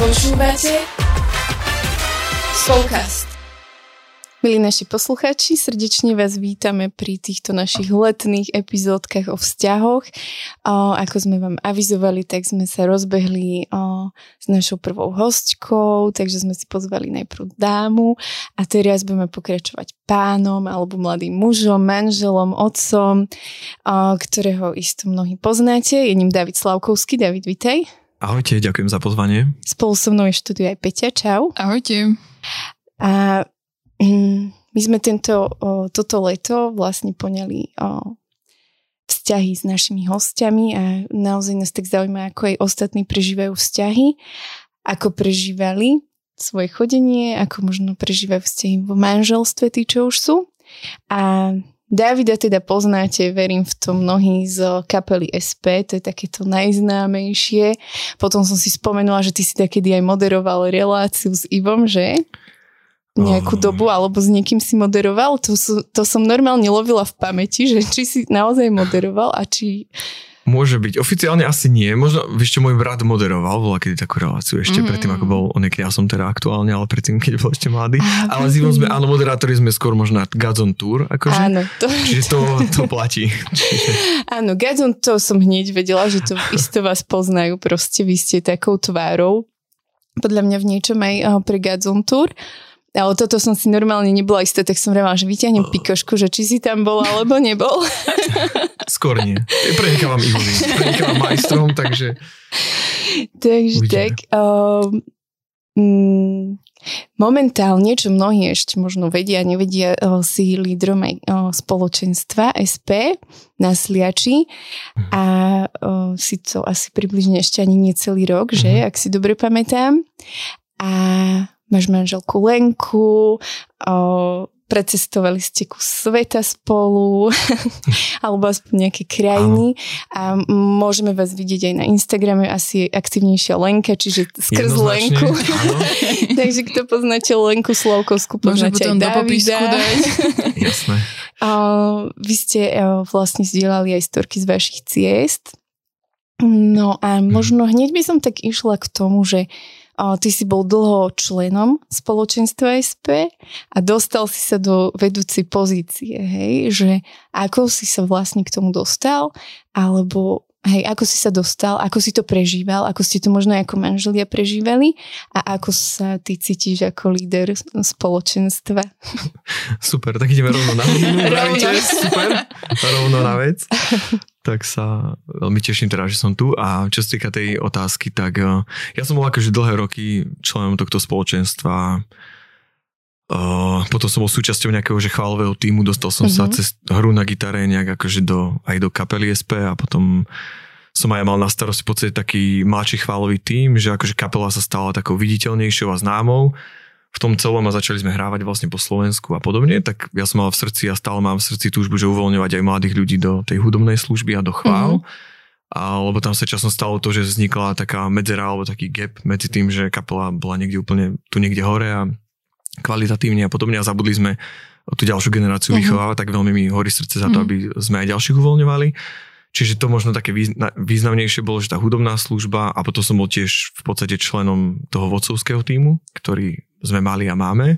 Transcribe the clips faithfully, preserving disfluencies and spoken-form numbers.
Počúvate Spolkast. Milí naši poslucháči, srdečne vás vítame pri týchto našich letných epizódkach o vzťahoch. O, ako sme vám avizovali, tak sme sa rozbehli o, s našou prvou hostkou, takže sme si pozvali najprv dámu a teraz budeme pokračovať pánom alebo mladým mužom, manželom, otcom, o, ktorého isto mnohí poznáte. Je ním David Slavkovský. David, vitaj. Ahojte, ďakujem za pozvanie. Spolu so mnou je štúdiu aj Peťa. Čau. Ahojte. A my sme tento, toto leto vlastne poňali vzťahy s našimi hostiami a naozaj nás tak zaujíma, ako aj ostatní prežívajú vzťahy, ako prežívali svoje chodenie, ako možno prežívajú vzťahy vo manželstve tí, čo už sú. A Davida teda poznáte, verím v tom mnohí z kapely es pé, to je takéto najznámejšie. Potom som si spomenula, že ty si takedy aj moderoval reláciu s Ivom, že? Nejakú dobu, alebo s niekým si moderoval. To, to som normálne lovila v pamäti, že či si naozaj moderoval a či... Môže byť. Oficiálne asi nie. Možno, vieš čo, môj brat moderoval, bola kedy takú reláciu ešte mm. predtým, ako bol, on je kňazom teda aktuálne, ale predtým, keď bol ešte mladý. Ah, ale s Ivom sme, áno, moderátori sme skôr možno Godzone Tour, akože. Áno. To, čiže to, to platí. Áno, Godzone, to som hneď vedela, že to isto vás poznajú, proste vy ste takou tvárou. Podľa mňa v niečom aj pre Godzone Tour. Ale toto som si normálne nebola istá, tak som revala, že vyťahnem pikošku, že či si tam bol alebo nebol. Skôr nie. Prenekávam Ivovi, prenekávam majstrom, takže... Takže uvidíme. Tak... Um, momentálne, čo mnohí ešte možno vedia, nevedia, uh, si lídrom aj uh, spoločenstva es pé na Sliači a uh, si to asi približne ešte ani necelý rok, že? Uh-huh. Ak si dobre pamätám. A... Máš manželku Lenku, o, precestovali ste kus sveta spolu, alebo aspoň nejaké krajiny. A môžeme vás vidieť aj na Instagrame, asi je aktivnejšia Lenka, čiže skrz Lenku. Takže kto poznáte Lenku Slavkovskú, poznáte aj Davida. Jasné. O, vy ste o, vlastne zdieľali aj storky z vašich ciest. No a možno hneď by som tak išla k tomu, že ty si bol dlho členom spoločenstva es pé a dostal si sa do vedúcej pozície, hej, že ako si sa vlastne k tomu dostal, alebo hej, ako si sa dostal, ako si to prežíval, ako ste to možno ako manželia prežívali a ako sa ty cítiš ako líder spoločenstva. Super, tak ideme rovno na hodinu, vravíte, super, rovno na vec. Tak sa veľmi teším teda, že som tu a čo sa týka tej otázky, tak ja som bol akože dlhé roky členom tohto spoločenstva. Potom som bol súčasťou nejakého že chválového týmu, dostal som mm-hmm. sa cez hru na gitare nejak akože do, aj do kapely es pé a potom som aj mal na starosti v podstate taký mladší chválový tým, že akože kapela sa stala takou viditeľnejšou a známou v tom celom a začali sme hrávať vlastne po Slovensku a podobne, tak ja som mal v srdci a stále mám v srdci túžbu, že uvoľňovať aj mladých ľudí do tej hudobnej služby a do chvál. Mm-hmm. A lebo tam sa časom stalo to, že vznikla taká medzera alebo taký gap medzi tým, že kapela bola niekde úplne tu niekde hore a kvalitatívne a podobne a zabudli sme tú ďalšiu generáciu mm-hmm. vychovávať, tak veľmi mi horí srdce za to, aby sme aj ďalších uvoľňovali. Čiže to možno také významnejšie bolo, že tá hudobná služba a potom som bol tiež v podstate členom toho vodcovského týmu, ktorý sme mali a máme.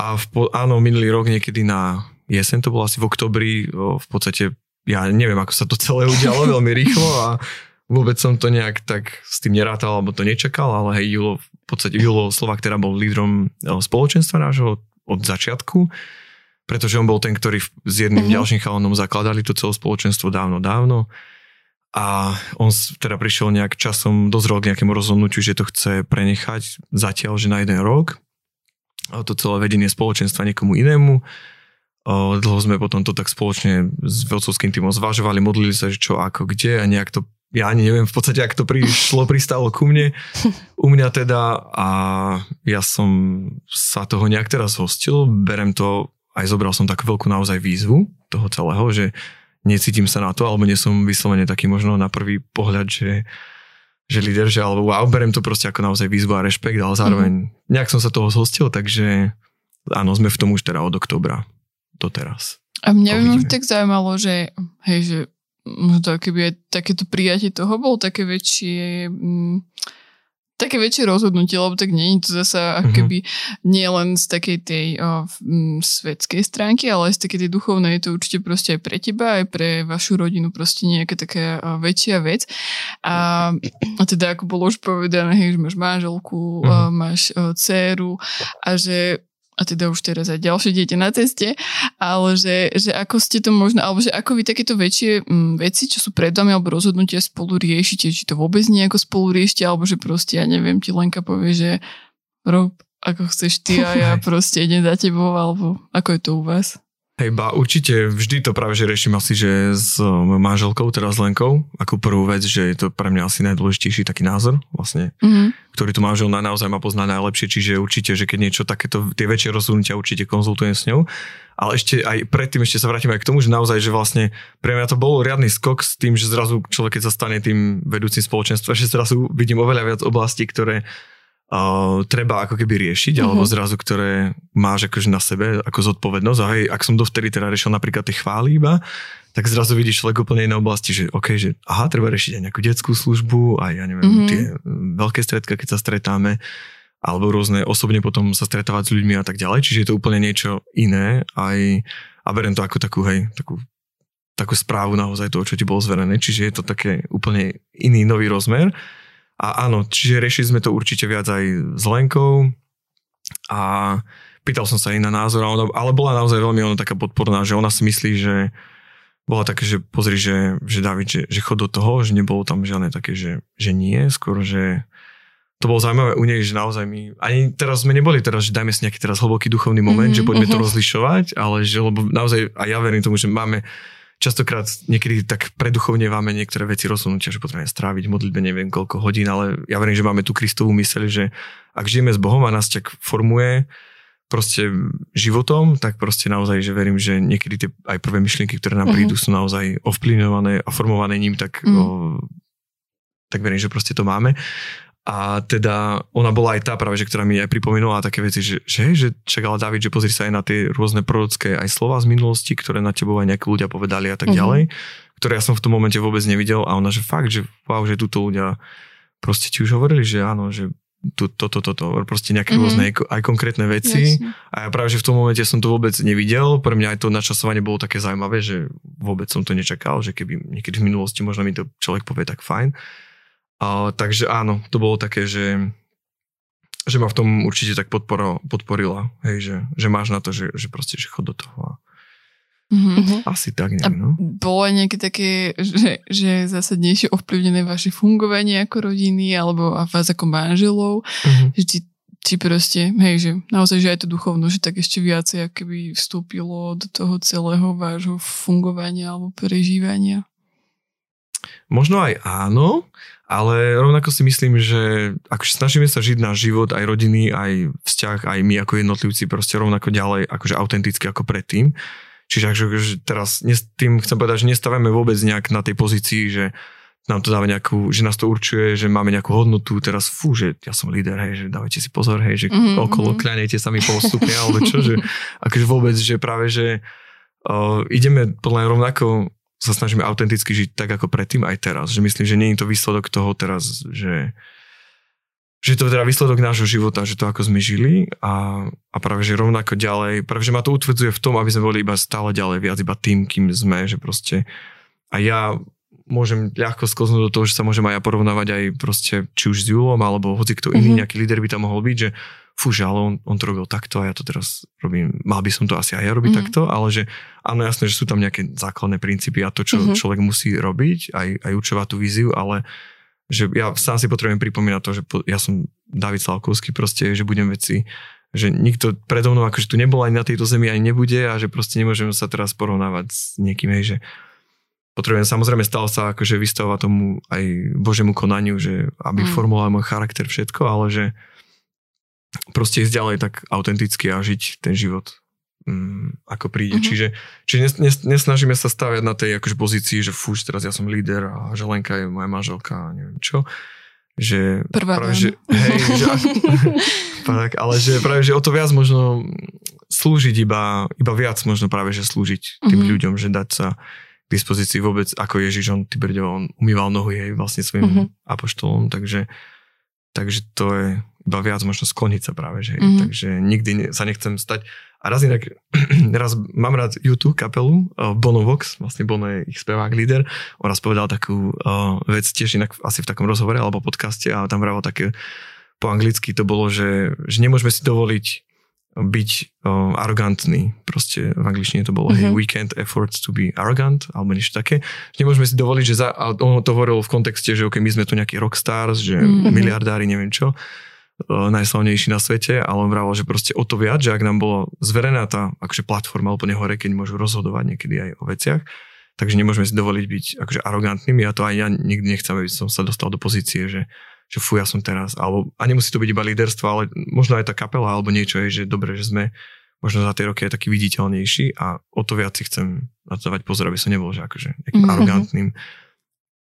A v, áno, minulý rok niekedy na jeseň, to bolo asi v októbri, v podstate ja neviem, ako sa to celé udialo veľmi rýchlo a vôbec som to nejak tak s tým nerátal alebo to nečakal, ale hej, Julo, v podstate Julo Slovák, ktorá bol lídrom spoločenstva nášho od začiatku, pretože on bol ten, ktorý s jedným mm-hmm. ďalším chalanom zakladali to celé spoločenstvo dávno, dávno. A on teda prišiel nejak časom, dozrel k nejakému rozhodnutiu, že to chce prenechať zatiaľ, že na jeden rok. A to celé vedenie spoločenstva niekomu inému. O, dlho sme potom to tak spoločne s vodcovským týmom zvažovali, modlili sa, že čo, ako, kde a nejak to, ja ani neviem v podstate, ak to prišlo, pristálo ku mne. U mňa teda a ja som sa toho nejak teraz hostil, berem to aj zobral som takú veľkú naozaj výzvu toho celého, že necítim sa na to, alebo nie som vyslovene taký možno na prvý pohľad, že, že líder, že alebo wow, beriem to proste ako naozaj výzvu a rešpekt, ale zároveň mm-hmm. nejak som sa toho zhostil, takže áno, sme v tom už teda od októbra doteraz. A mňa by ma tak zaujímalo, že hej, že možno to keby aj takéto prijatie toho bolo také väčšie... Mm, také väčšie rozhodnutie, lebo tak nie je to zase mm-hmm. akoby nie len z takej tej o, svetskej stránky, ale aj z takej tej duchovnej, je to určite proste aj pre teba, aj pre vašu rodinu proste nejaká taká o, väčšia vec. A, a teda ako bolo už povedané, hej, že máš manželku, mm-hmm. máš o, dcéru a že a teda už teraz aj ďalšie dieťa na ceste, ale že, že ako ste to možno, alebo že ako vy takéto väčšie m, veci, čo sú pred vami, alebo rozhodnutia spolu riešite, či to vôbec nejako spolu riešite, alebo že proste, ja neviem, ti Lenka povie, že rob ako chceš ty a ja proste idem za tebou, alebo ako je to u vás? Hej, ba, určite vždy to práve, že riešim asi, že s mojou manželkou, teda s Lenkou, ako prvú vec, že je to pre mňa asi najdôležitejší taký názor, vlastne, mm-hmm. ktorý tu manžel na naozaj ma pozná najlepšie, čiže určite, že keď niečo takéto, tie väčšie rozhodnutia určite konzultujem s ňou, ale ešte aj predtým, ešte sa vrátim aj k tomu, že naozaj, že vlastne pre mňa to bol riadny skok s tým, že zrazu človek, keď sa stane tým vedúcim spoločenstva, že zrazu vidím oveľa viac oblastí, ktoré Uh, treba ako keby riešiť, alebo uh-huh. zrazu, ktoré máš akože na sebe ako zodpovednosť. A hej, ak som dovtedy teda riešil napríklad tie chvály iba, tak zrazu vidíš človek úplne iné oblasti, že okej, okay, že aha, treba riešiť aj nejakú detskú službu, aj ja neviem, uh-huh. tie veľké stredka, keď sa stretáme, alebo rôzne osobne potom sa stretávať s ľuďmi a tak ďalej. Čiže je to úplne niečo iné aj, a beriem to ako takú, hej, takú, takú správu naozaj toho, čo ti bolo zverené. Čiže je to také úplne iný, nový rozmer. A áno, čiže riešili sme to určite viac aj s Lenkou a pýtal som sa jej na názor, ona, ale bola naozaj veľmi ona taká podporná, že ona si myslí, že bola také, že pozri, že, že David, že, že chod do toho, že nebolo tam žiadne také, že, že nie, skôr, že to bolo zaujímavé u nej, že naozaj my, ani teraz sme neboli teraz, že dajme si nejaký teraz hlboký duchovný moment, mm-hmm, že poďme mm-hmm. to rozlišovať, ale že lebo naozaj, a ja verím tomu, že máme častokrát niekedy tak preduchovnevame niektoré veci rozhodnutia, že potrebujeme stráviť modlitbe neviem koľko hodín, ale ja verím, že máme tu Kristovú myseľ, že ak žijeme s Bohom a nás tak formuje proste životom, tak proste naozaj, že verím, že niekedy tie aj prvé myšlienky, ktoré nám prídu, uh-huh. sú naozaj ovplyvňované a formované ním, tak, uh-huh. o, tak verím, že proste to máme. A teda ona bola aj tá práve, že ktorá mi aj pripomenula také veci, že, že, že čakala David, že pozri sa aj na tie rôzne prorocké aj slova z minulosti, ktoré na tebou aj nejakí ľudia povedali a tak ďalej, mm-hmm. ktoré ja som v tom momente vôbec nevidel a ona, že fakt, že wow, že tuto ľudia proste ti už hovorili, že áno, že toto, toto, to, to, proste nejaké mm-hmm. rôzne aj konkrétne veci. Jasne. A ja práve, že v tom momente som to vôbec nevidel, pre mňa aj to načasovanie bolo také zaujímavé, že vôbec som to nečakal, že keby niekedy v minulosti možno mi to človek povie, tak fajn. Uh, takže áno, to bolo také, že, že ma v tom určite tak podporo, podporila, hej, že, že máš na to, že, že proste že chod do toho. Mm-hmm. Asi tak, neviem. No? Bolo aj nejaké také, že, že zásadnejšie ovplyvnené vaše fungovanie ako rodiny, alebo a vás ako manželov, mm-hmm. že ti, ti proste, hej, že naozaj, že aj to duchovno, že tak ešte viacej akoby vstúpilo do toho celého vášho fungovania alebo prežívania. Možno aj áno, ale rovnako si myslím, že akože snažíme sa žiť náš život, aj rodiny, aj vzťah, aj my ako jednotlivci proste rovnako ďalej, akože autenticky ako predtým. Čiže akože teraz tým chcem povedať, že nestávame vôbec nejak na tej pozícii, že nám to dáva nejakú, že nás to určuje, že máme nejakú hodnotu, teraz fú, že ja som líder, hej, že dávajte si pozor, hej, že mm-hmm. okolo kľanejte sa mi postupne, alebo čo, že akože vôbec, že práve, že uh, ideme podľa rovnako sa snažíme autenticky žiť tak ako predtým aj teraz. Že myslím, že nie je to výsledok toho teraz, že, že to teda výsledok nášho života, že to ako sme žili a, a práve, že rovnako ďalej, práve, že ma to utvrdzuje v tom, aby sme boli iba stále ďalej, viac iba tým, kým sme, že proste a ja môžem ľahko sklznúť do toho, že sa môžem aj ja porovnávať aj proste, či už s Julom, alebo hoci kto iný, mm-hmm. nejaký líder by tam mohol byť, že fúže, ale on, on to robil takto a ja to teraz robím, mal by som to asi aj ja robiť mm. takto, ale že áno, jasné, že sú tam nejaké základné princípy a to, čo mm-hmm. človek musí robiť, aj, aj určovať tú víziu, ale že ja sám si potrebujem pripomínať to, že po, ja som David Slavkovský proste, že budem veci, že nikto predo mnou akože tu nebol ani na tejto zemi, ani nebude a že proste nemôžem sa teraz porovnávať s niekým, hej, že potrebujem samozrejme stále sa akože vystavovať tomu aj Božiemu konaniu, že aby mm. formoval môj charakter všetko, ale že proste ísť ďalej tak autenticky a žiť ten život um, ako príde. Mm-hmm. Čiže, čiže nes, nes, nesnažíme sa staviať na tej akože pozícii, že fúš, teraz ja som líder a že Lenka je moja manželka a neviem čo. Že, Prvá práve, že, hej, že, tak, ale že práve, že o to viac možno slúžiť iba, iba viac možno práve, že slúžiť tým mm-hmm. ľuďom, že dať sa k dispozícii vôbec ako Ježiš, on, ty brďo, on umýval nohu jej vlastne svojim mm-hmm. apoštolom, takže Takže to je iba viac možno skloniť sa práve, že mm-hmm. takže nikdy ne, sa nechcem stať. A raz inak, raz mám rád YouTube kapelu uh, Bono Vox, vlastne Bono je ich spevák, líder. On raz povedal takú uh, vec tiež inak asi v takom rozhovore alebo podcaste a tam vraval také, po anglicky to bolo, že, že nemôžeme si dovoliť byť uh, arogantný. Proste v angličtine to bolo mm-hmm. hey, we can't afford to be arrogant, alebo niečo také. Nemôžeme si dovoliť, že za, a on to hovoril v kontexte, že okay, my sme tu nejakí rockstars, že mm-hmm. miliardári, neviem čo, uh, najslavnejší na svete, ale on vraval, že proste o to viac, že ak nám bolo zverená tá akože platforma úplne hore, keď môžu rozhodovať niekedy aj o veciach, takže nemôžeme si dovoliť byť akože arogantnými a to aj ja nikdy nechcem, aby som sa dostal do pozície, že že fú, ja som teraz, alebo, a nemusí to byť iba líderstvo, ale možno aj tá kapela, alebo niečo je, že dobre, že sme možno za tie roky aj taký viditeľnejší a o to viac si chcem na to dávať pozor, aby som nebol, že akože nejakým mm-hmm. arogantným.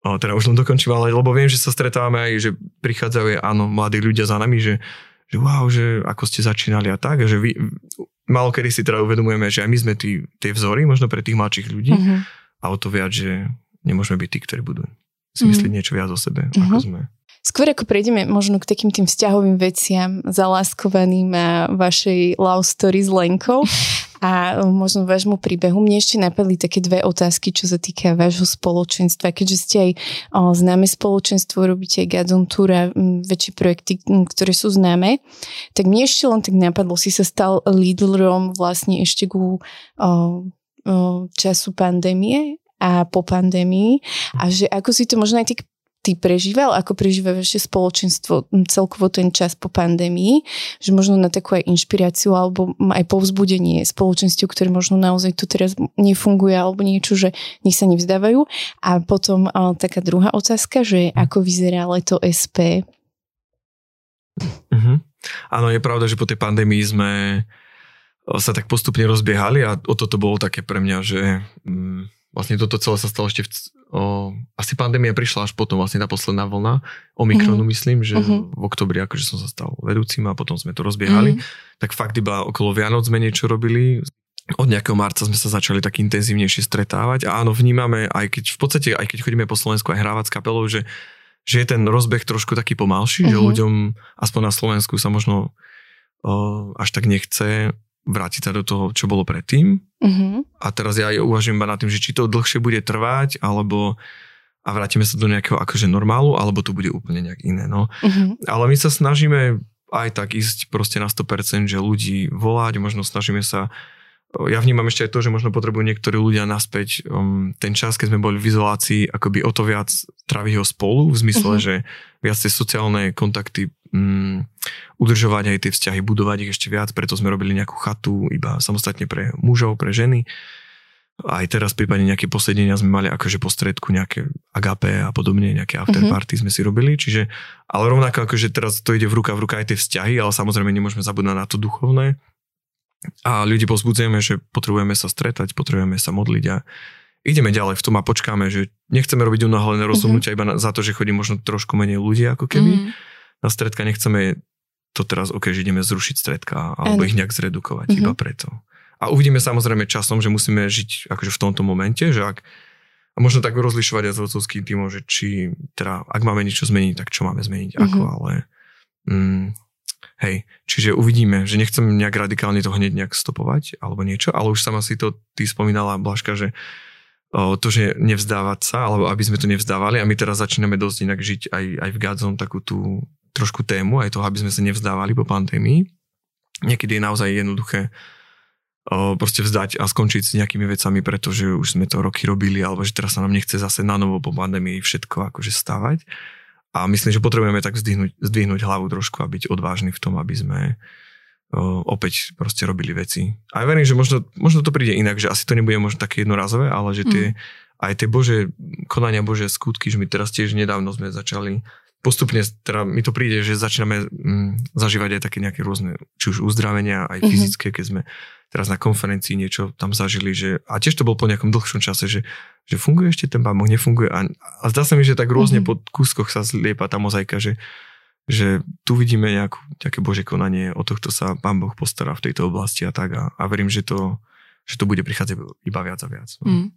O, teda už len dokončím, ale lebo viem, že sa stretávame aj, že prichádzajú, áno, mladí ľudia za nami, že, že wow, že ako ste začínali a tak, a že vy, malokedy si teda uvedomujeme, že aj my sme tí, tie vzory, možno pre tých mladších ľudí, mm-hmm. a o to viac, že nemôžeme byť tí, ktorí budú si myslieť mm-hmm. niečo viac o sebe, mm-hmm. ako sme. Skôr ako prejdeme možno k takým tým vzťahovým veciam, zaláskovaným a vašej love story s Lenkou a možno vášmu príbehu, mne ešte napadli také dve otázky, čo sa týka vášho spoločenstva, keďže ste aj o, známe spoločenstvo, robíte aj Godzone Tour a m, väčšie projekty, m, ktoré sú známe, tak mne ešte len tak napadlo, si sa stal lídrom vlastne ešte ku o, o, času pandémie a po pandémii a že ako si to možno aj tak ty prežíval, ako prežíva vaše spoločenstvo celkovo ten čas po pandémii, že možno na takú aj inšpiráciu alebo aj povzbudenie spoločenstiev, ktoré možno naozaj tu teraz nefunguje alebo niečo, že nech sa nevzdávajú. A potom a, taká druhá otázka, že ako vyzerá leto es pé? Mhm. Áno, je pravda, že po tej pandémii sme sa tak postupne rozbiehali a o toto bolo také pre mňa, že mm, vlastne toto celé sa stalo ešte v... O, asi pandémia prišla až potom, vlastne tá posledná vlna Omikronu, mm-hmm. myslím, že mm-hmm. v oktobri akože som sa stal vedúcim a potom sme to rozbiehali. Mm-hmm. Tak fakt iba okolo Vianoc sme niečo robili. Od nejakého marca sme sa začali tak intenzívnejšie stretávať a áno, vnímame, aj keď v podstate, aj keď chodíme po Slovensku aj hrávať s kapelou, že, že je ten rozbeh trošku taký pomalší, mm-hmm. že ľuďom aspoň na Slovensku sa možno o, až tak nechce vrátiť sa do toho, čo bolo predtým. Uh-huh. A teraz ja uvažujem iba nad tým, že či to dlhšie bude trvať, alebo a vrátime sa do nejakého akože normálu, alebo to bude úplne nejak iné. No. Uh-huh. Ale my sa snažíme aj tak ísť proste na sto percent, že ľudí volať, možno snažíme sa, ja vnímam ešte aj to, že možno potrebujú niektorí ľudia naspäť um, ten čas, keď sme boli v izolácii, akoby o to viac tráviť ho spolu, v zmysle, uh-huh. že viac tie sociálne kontakty um, udržovať aj tie vzťahy, budovať ich ešte viac, preto sme robili nejakú chatu iba samostatne pre mužov, pre ženy. Aj teraz prípadne nejaké posedenia sme mali akože po stredku nejaké agapé a podobne, nejaké afterparty mm-hmm. sme si robili, čiže, ale rovnako akože teraz to ide v ruka v ruka aj tie vzťahy, ale samozrejme nemôžeme zabudnať na to duchovné. A ľudí povzbudzujeme, že potrebujeme sa stretať, potrebujeme sa modliť a ideme ďalej v tom a počkáme, že nechceme robiť unáhlené rozhodnutia mm-hmm. iba za to, že chodí možno trošku menej ľudí ako keby. Mm-hmm. Na stredka nechceme to teraz, ok, že ideme zrušiť stredka alebo ano. Ich nejak zredukovať, mm-hmm. iba preto. A uvidíme samozrejme časom, že musíme žiť akože v tomto momente, že ak a možno tak rozlišovať aj s otcovským týmom, že či, teda, ak máme niečo zmeniť, tak čo máme zmeniť, mm-hmm. ako, ale mm, hej, čiže uvidíme, že nechcem nejak radikálne to hneď nejak stopovať alebo niečo, ale už sama si to ty spomínala, Blažka, že o, to, že nevzdávať sa, alebo aby sme to nevzdávali a my teraz začíname dosť inak žiť aj, aj v Godzone takú tú trošku tému, aj toho, aby sme sa nevzdávali po pandémii. Niekedy je naozaj jednoduché o, proste vzdať a skončiť s nejakými vecami, pretože už sme to roky robili, alebo že teraz sa nám nechce zase na novo po pandémii všetko akože stávať. A myslím, že potrebujeme tak zdvihnúť, zdvihnúť hlavu trošku a byť odvážni v tom, aby sme o, opäť proste robili veci. A ja verím, že možno, možno to príde inak, že asi to nebude možno také jednorazové, ale že tie, mm. aj tie Bože, konania Bože skutky, že my teraz tiež nedávno sme začali postupne, teda mi to príde, že začíname mm, zažívať aj také nejaké rôzne, či už uzdravenia, aj fyzické, keď sme teraz na konferencii niečo tam zažili, že a tiež to bol po nejakom dlhšom čase, že, že funguje ešte ten Pán Boh, nefunguje a, a zdá sa mi, že tak rôzne mm-hmm. po kúskoch sa zliepa tá mozaika, že, že tu vidíme nejakú, nejaké Božie konanie, o tohto sa Pán Boh postará v tejto oblasti a tak a, a verím, že to, že to bude prichádzať iba viac a viac. Mm.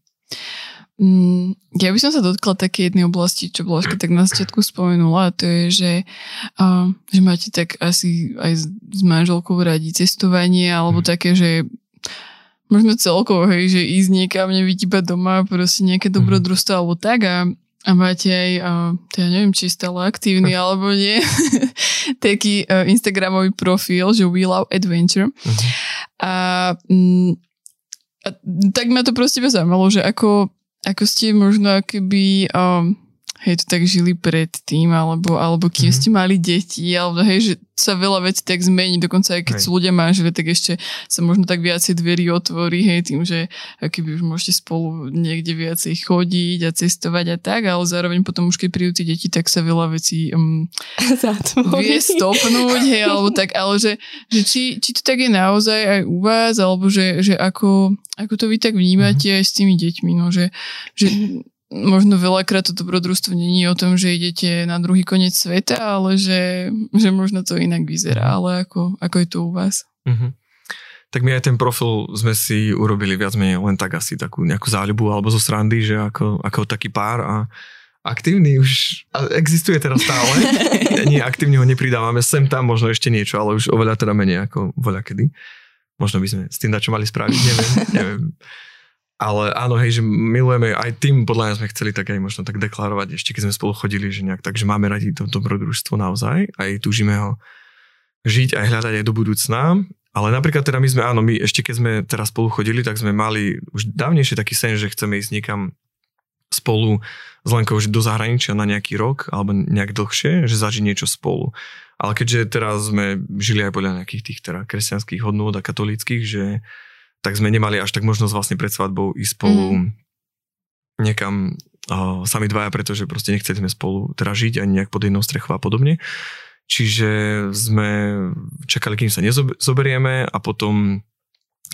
Ja by som sa dotkla také jednej oblasti, čo Blažka tak na začiatku spomenula, a to je, že, uh, že máte tak asi aj s manželkou radi cestovanie, alebo také, že možno celkovo, hej, že ísť niekam, nebyť iba doma, proste nejaké dobrodružstvo alebo tak, a, a máte aj, uh, to ja neviem, či je stále aktívny alebo nie, taký uh, instagramový profil, že We Love Adventure. Uh-huh. A, um, a tak ma to proste zaujímalo, že ako Ako ste možno akoby um, hej, to tak žili predtým, alebo, alebo kým mm-hmm. ste mali deti, alebo hej, že sa veľa vecí tak zmení, dokonca aj keď hej. sú ľudia manželia, tak ešte sa možno tak viacej dverí otvorí, hej, tým, že akoby už môžete spolu niekde viacej chodiť a cestovať a tak, ale zároveň potom už keď prídu tie deti, tak sa veľa vecí um, vie stopnúť, hej, alebo tak, ale že, že či, či to tak je naozaj aj u vás, alebo že, že ako... Ako to vy tak vnímate aj s tými deťmi, no, že, že možno veľakrát to dobrodružstvo není o tom, že idete na druhý koniec sveta, ale že, že možno to inak vyzerá, ale ako, ako je to u vás? Mm-hmm. Tak my aj ten profil sme si urobili viac menej len tak asi takú nejakú záľubu alebo zo srandy, že ako, ako taký pár a aktívny už existuje teraz stále. Nie, aktívne ho nepridávame, sem tam možno ešte niečo, ale už oveľa teda menej ako voľakedy. Možno by sme s tým dačo mali spraviť, neviem, neviem. Ale áno, hej, že milujeme aj tým, podľa mňa sme chceli tak aj možno tak deklarovať, ešte keď sme spolu chodili, že nejak tak, že máme radi to dobrodružstvo naozaj, aj túžime ho žiť, aj hľadať aj do budúcna. Ale napríklad teda my sme, áno, my ešte keď sme teraz spolu chodili, tak sme mali už dávnejšie taký sen, že chceme ísť niekam spolu s Lenkou do zahraničia na nejaký rok, alebo nejak dlhšie, že zažiť niečo spolu. Ale keďže teraz sme žili aj podľa nejakých tých teda kresťanských hodnôt a katolíckych, že tak sme nemali až tak možnosť vlastne pred svadbou ísť spolu mm. niekam o, sami dvaja, pretože proste nechceli sme spolu teda žiť ani nejak pod jednou strechou a podobne. Čiže sme čakali, kým sa nezoberieme a potom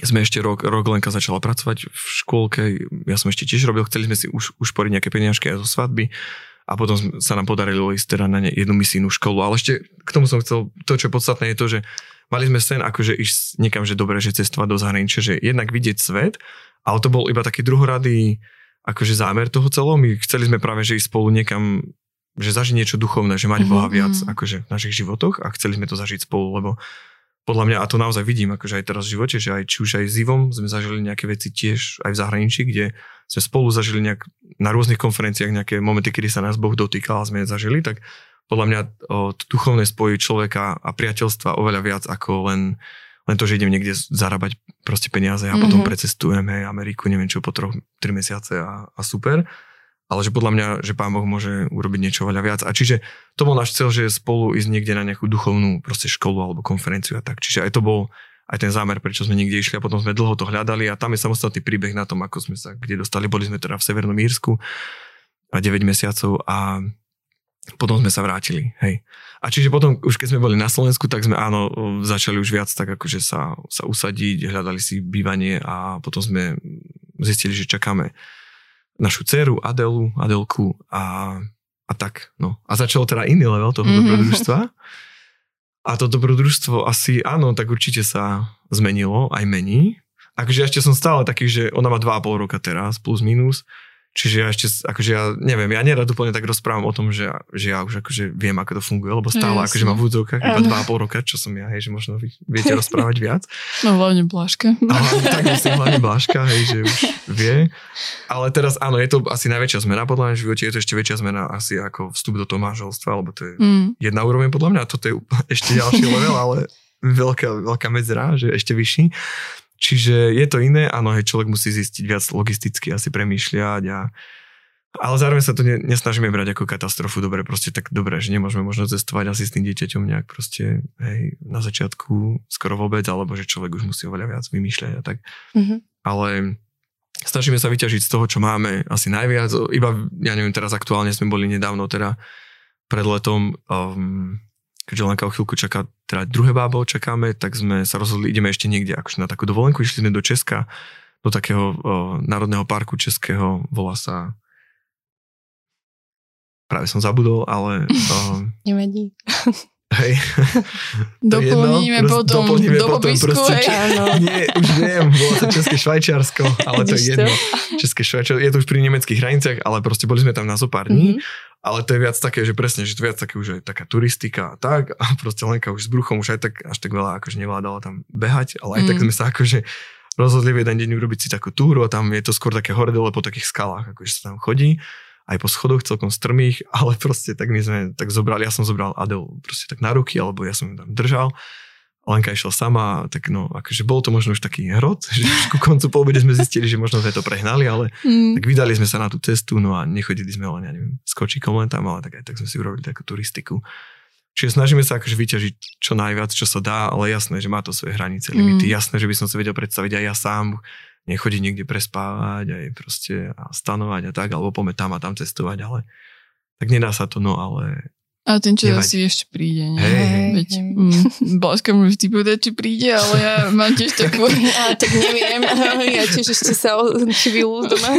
sme ešte rok, rok Lenka začala pracovať v škôlke, ja som ešte tiež robil, chceli sme si už, už ušporiť nejaké peniažky aj zo svadby. A potom sa nám podarilo ísť teda na jednu misijnú školu. Ale ešte k tomu som chcel, to čo je podstatné je to, že mali sme sen akože ísť niekam, že dobre, že cestovať do zahraničia, že jednak vidieť svet, ale to bol iba taký druhoradý akože zámer toho celého. My chceli sme práve, že ísť spolu niekam, že zažiť niečo duchovné, že mať Boha viac akože v našich životoch a chceli sme to zažiť spolu, lebo podľa mňa, a to naozaj vidím, akože aj teraz v živote, že aj či už aj s Ivom sme zažili nejaké veci tiež aj v zahraničí, kde sme spolu zažili nejak na rôznych konferenciách nejaké momenty, kedy sa nás Boh dotýkal a sme zažili, tak podľa mňa o, duchovné spojí človeka a priateľstva oveľa viac ako len, len to, že idem niekde zarábať proste peniaze a mm-hmm. potom precestujeme Ameriku, neviem čo, po troch, tri mesiace a, a super. Ale že podľa mňa, že Pán Boh môže urobiť niečo veľa viac. A čiže to bol náš cieľ, že spolu ísť niekde na nejakú duchovnú proste školu alebo konferenciu a tak. Čiže aj to bol aj ten zámer, prečo sme niekde išli a potom sme dlho to hľadali a tam je samostatný príbeh na tom, ako sme sa kde dostali. Boli sme teda v Severnom Írsku a deväť mesiacov a potom sme sa vrátili. Hej. A čiže potom, už keď sme boli na Slovensku, tak sme áno, začali už viac tak akože sa, sa usadiť, hľadali si bývanie a potom sme zistili, že čakáme našu dceru, Adelu, Adelku a, a tak, no. A začalo teda iný level toho mm-hmm. dobrodružstva. A to dobrodružstvo asi, áno, tak určite sa zmenilo, aj mení. Akože ešte som stále taký, že ona má dva a pol roka teraz, plus minus. Čiže ja ešte, akože ja neviem, ja nerad úplne tak rozprávam o tom, že, že ja už akože viem, ako to funguje, lebo stále yes. akože mám v údzovkách iba dva a pol roka, čo som ja, hej, že možno vy viete rozprávať viac. No hlavne Blažka. Tak myslím, hlavne Blažka, hej, že už vie. Ale teraz áno, je to asi najväčšia zmena podľa mňa v živote, je to ešte väčšia zmena asi ako vstup do toho manželstva, lebo to je mm. jedna úroveň podľa mňa, a toto je ešte ďalší level, ale veľká, veľká medzera, že ešte vyšší. Čiže je to iné, áno, hej, človek musí zistiť viac logisticky, asi premýšľať a... Ale zároveň sa to ne, nesnažíme brať ako katastrofu, dobre, proste tak dobre, že nemôžeme možno cestovať asi s tým dieťaťom nejak proste, hej, na začiatku skoro vôbec, alebo že človek už musí oveľa viac vymýšľať a tak. Mm-hmm. Ale snažíme sa vyťažiť z toho, čo máme asi najviac, iba, ja neviem, teraz aktuálne sme boli nedávno teda pred letom... Um, keďže Lenka o chvíľku čaká, teda druhé bábo čakáme, tak sme sa rozhodli, ideme ešte niekde akože na takú dovolenku, išli sme do Česka, do takého o, národného parku českého, volá sa... Práve som zabudol, ale... O... Nevadí. Hej. Doplníme jedno, potom doplníme do popisku. Potom, proste, nie, už viem, bolo to České Švajčiarsko, ale to je jedno. České Švajčiarsko, je to už pri nemeckých hraniciach, ale proste boli sme tam na zo pár dní. Mm-hmm. Ale to je viac také, že presne, že to viac také už aj taká turistika a tak. A proste Lenka už s bruchom už aj tak až tak veľa akože nevládala tam behať, ale aj mm. tak sme sa akože rozhodli v jeden deň urobiť si takú túru a tam je to skôr také hore dole po takých skalách, akože sa tam chodí. Aj po schodoch celkom strmých, ale proste tak my sme tak zobrali, ja som zobral Adelu proste tak na ruky, alebo ja som ju tam držal. Lenka išla sama, tak no, akože bol to možno už taký hrot, že už ku koncu po obede sme zistili, že možno sme to prehnali, ale mm. tak vydali sme sa na tú cestu, no a nechodili sme len, ja neviem, s kočíkom len tam, ale tak aj tak sme si urobili takú turistiku. Čiže snažíme sa akože vyťažiť čo najviac, čo sa dá, ale jasné, že má to svoje hranice, limity, mm. jasné, že by som si vedel predstaviť aj ja sám, nechodiť niekde prespávať aj proste a stanovať a tak, alebo poďme tam a tam cestovať, ale tak nedá sa to, no ale... A ten čas nevadí. Asi ešte príde, ne? Hej, hej. Veď, mm, Blažka môže ti povedať, či príde, ale ja mám tiež takú... A tak neviem, ja tiež ešte sa chvíľu doma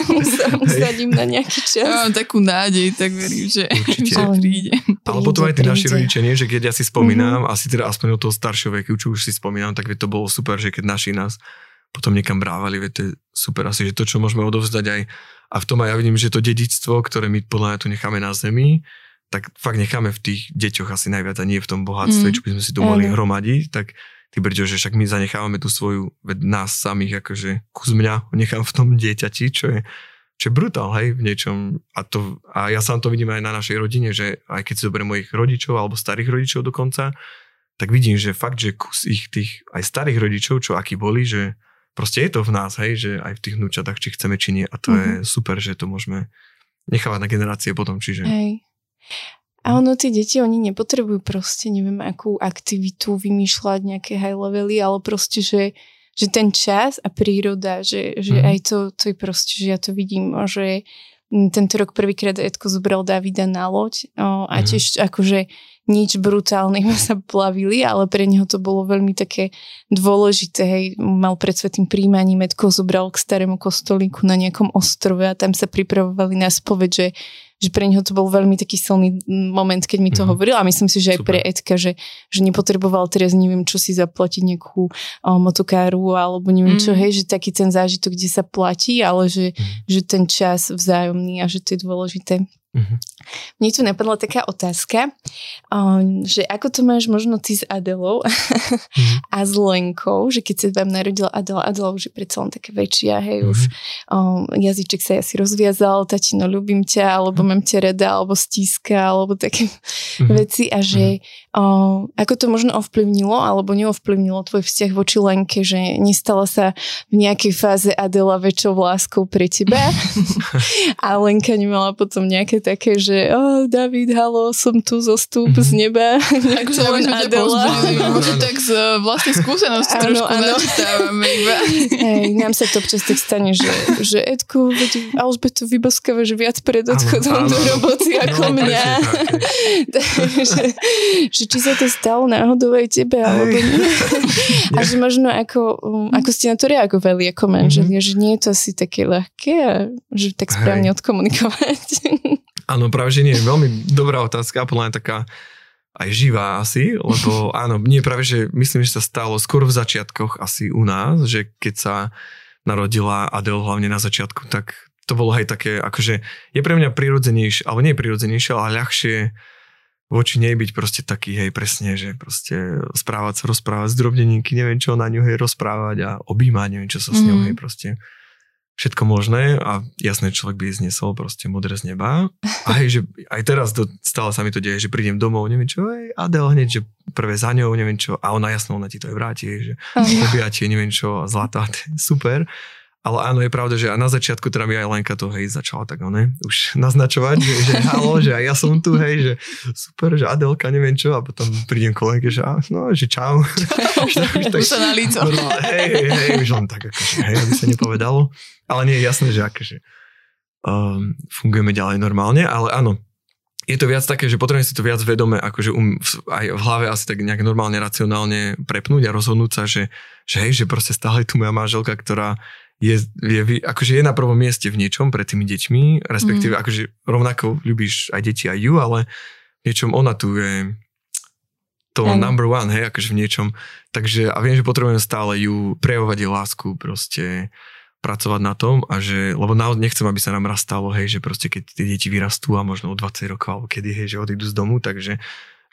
usadím na nejaký čas. Ja mám takú nádej, tak verím, že ale príde. Ale potom aj tí naši rodičia, nie? Že keď ja si spomínam, mm-hmm. asi teda aspoň od toho staršieho veku, čo už si spomínam, tak to bolo super, že keď naši nás potom niekam brávali, veď to je super asi, že to, čo môžeme odovzdať aj, a v tom aj ja vidím, že to dedičstvo, ktoré my podľa mňa tu necháme na zemi, tak fakt necháme v tých deťoch asi najviac a nie v tom bohatstve, mm. čo by sme si tu mali mm. hromadiť, tak ty brďo, že však my zanechávame tú svoju, veď nás samých, akože kus mňa nechám v tom dieťati, čo je, čo je brutál, hej, v niečom. A, to, a ja sám to vidím aj na našej rodine, že aj keď si zoberiem mojich rodičov alebo starých rodičov dokonca, tak vidím, že fakt, že kus ich tých aj starých rodičov, čo akí boli, že proste je to v nás, hej, že aj v tých vnúčatách, či chceme, či nie. A to mm-hmm. je super, že to môžeme nechávať na generácie potom, čiže... Hej. A ono, tie deti, oni nepotrebujú proste, neviem, akú aktivitu vymýšľať, nejaké high levely, ale proste, že, že ten čas a príroda, že, že mm-hmm. aj to, to je proste, že ja to vidím, že tento rok prvýkrát Edko zobral Davida na loď o, a mm-hmm. tiež akože... nič brutálne, iba sa plavili, ale pre neho to bolo veľmi také dôležité, hej, mal pred svätým príjmaním, Edko zobral k starému kostolíku na nejakom ostrove a tam sa pripravovali na spoveď, že, že pre neho to bol veľmi taký silný moment, keď mi to mm-hmm. hovoril a myslím si, že aj super. Pre Edka, že, že nepotreboval teraz, neviem, čo si zaplatiť nejakú oh, motokáru alebo neviem mm-hmm. čo, hej, že taký ten zážitok, kde sa platí, ale že, mm-hmm. že ten čas vzájomný a že to je dôležité. Mm-hmm. Mne tu napadla taká otázka, že ako to máš možno ty s Adelou mm-hmm. a s Lenkou, že keď sa vám narodila Adela, Adela už je predsa len taká väčšia, hej, mm-hmm. už um, jazyček sa asi rozviazal, tatino, ľúbim ťa, alebo mám ťa rada, alebo stíska, alebo také mm-hmm. veci a že um, ako to možno ovplyvnilo, alebo neovplyvnilo tvoj vzťah voči Lenke, že nestala sa v nejakej fáze Adela väčšou láskou pre teba a Lenka nemala potom nejaké také, že oh, David, halo, som tu, zostup mm-hmm. z neba. Akože len Adela. Akože tak z vlastnej skúsenosti ano, trošku ano. Načítávame iba. Hej, nám sa to občas tak stane, že, že Edku, Alžbetu vyboskáva, že viac pred odchodom ano, do roboty ano, ako ano, mňa. Takže, že či sa to stalo náhodou aj tebe, aj. Alebo nie. A že možno ako, ako ste na to reagovali, ako manželia, mm-hmm. že nie je to asi také ľahké a že tak správne odkomunikovať. Áno, práve že nie, veľmi dobrá otázka, podľa mňa taká aj živá asi, lebo áno, nie práve, že myslím, že sa stalo skôr v začiatkoch asi u nás, že keď sa narodila Adel hlavne na začiatku, tak to bolo aj také, akože je pre mňa prirodzenejšie, alebo nie prirodzenejšie, ale ľahšie voči nej byť proste taký, hej, presne, že proste správať sa, rozprávať zdrobneníky, neviem čo na ňu, hej, rozprávať a objímať, neviem čo sa s ňou, mm. hej, proste všetko možné a jasné, človek by zniesol proste modré z neba. Aj, že, aj teraz do, stále sa mi to deje, že prídem domov, neviem čo, hej, Adel hneď, že prvé za ňou, neviem čo, a ona jasno, ona ti to aj vráti, hej, že objatie, neviem čo, a zlatá, super. Ale áno, je pravda, že na začiatku teda mi aj Lenka to, hej, začala tak, no ne, už naznačovať, že, že halo, že aj ja som tu, hej, že super, že Adelka, neviem čo, a potom prídem k Lenke, že á, no, že čau. Už sa na líco. Hej, hej, hej, už len tak, akože, hej, aby sa nepovedalo. Ale nie je jasné, že akože um, fungujeme ďalej normálne, ale áno, je to viac také, že potrebujem si to viac vedome, akože um, aj v hlave asi tak nejak normálne, racionálne prepnúť a rozhodnúť sa, že, že hej, že proste stále tu moja manželka, ktorá je, je, akože je na prvom mieste v niečom pred tými deťmi, respektíve mm. akože rovnako ľubíš aj deti aj ju, ale v niečom ona tu je to ano. Number one, hej, akože v niečom. Takže a viem, že potrebujem stále ju prejavovať jej lásku, proste pracovať na tom a že, lebo naozaj nechcem, aby sa nám raz stalo, hej, že proste keď tie deti vyrastú a možno o dvadsať rokov alebo kedy, hej, že odídu z domu, takže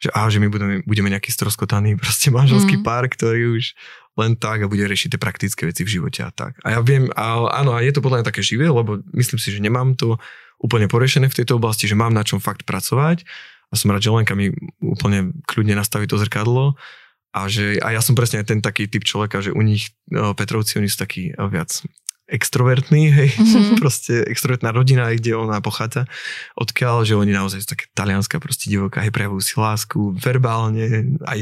že, aha, že my budeme, budeme nejaký stroskotaný proste manželský mm. pár, ktorý už len tak a bude riešiť tie praktické veci v živote a tak. A ja viem, a, áno, a je to podľa mňa také živé, lebo myslím si, že nemám to úplne poriešené v tejto oblasti, že mám na čom fakt pracovať a som rád, že Lenka mi úplne kľudne nastaví to zrkadlo. A, že, a ja som presne aj ten taký typ človeka, že u nich, Petrovci, oni sú takí viac extrovertní, hej, mm-hmm. proste extrovertná rodina, kde ona pochádza, odkiaľ, že oni naozaj sú také talianská proste divoká, hej, prejavujú si lásku verbálne, aj,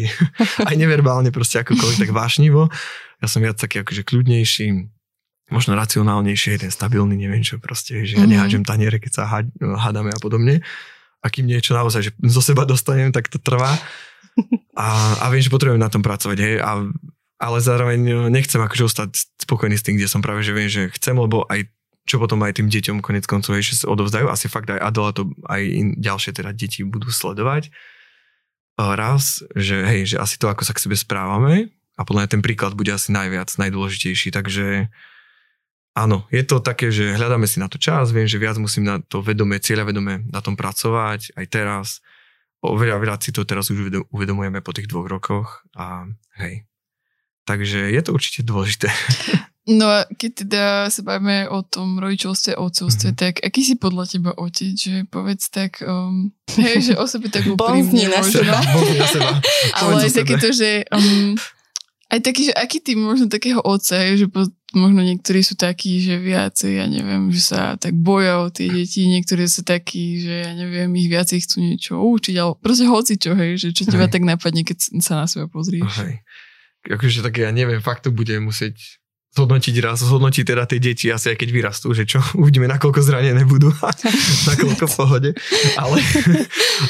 aj neverbálne, proste akokoľvek, tak vášnivo. Ja som viac taký akože kľudnejší, možno racionálnejší, ten stabilný, neviem čo proste, že ja nehádžem taniere, keď sa hádame a podobne. A kým niečo naozaj, že zo seba dostanem, tak to trvá. A, a viem, že potrebujem na tom pracovať, hej, a, ale zároveň nechcem akože ostať spokojný s tým, kde som práve, že viem, že chcem, lebo aj, čo potom aj tým deťom konec koncov, hej, že sa odovzdajú, asi fakt aj Adela to, aj in, ďalšie teda deti budú sledovať. A raz, že hej, že asi to, ako sa k sebe správame a podľa mňa ten príklad bude asi najviac, najdôležitejší, takže áno, je to také, že hľadáme si na to čas, viem, že viac musím na to vedomé, cieľavedome na tom pracovať, aj teraz. Oveľa, veľa si to teraz už uvedomujeme po tých dvoch rokoch a hej. Takže je to určite dôležité. No a keď teda sa bavíme o tom rodičovstve, otcovstve, mm-hmm. tak aký si podľa teba otec, že povedz tak, um, hej, že o sebe tak úprimne možno. Bozni na seba. Ale aj takéto, že... Um, Aj taký, že aký typ možno takého otca je, že po, možno niektorí sú takí, že viacej, ja neviem, že sa tak boja o tie deti, niektorí sú takí, že ja neviem, ich viacej chcú niečo učiť, ale proste hocičo, hej, že čo teba hej. tak napadne, keď sa na seba pozrieš. Hej. Akože tak ja neviem, fakt to bude musieť zhodnotiť raz, zhodnotiť teda tie deti asi aj keď vyrastú, že čo, uvidíme, nakoľko zranené budú a nakoľko v pohode, ale,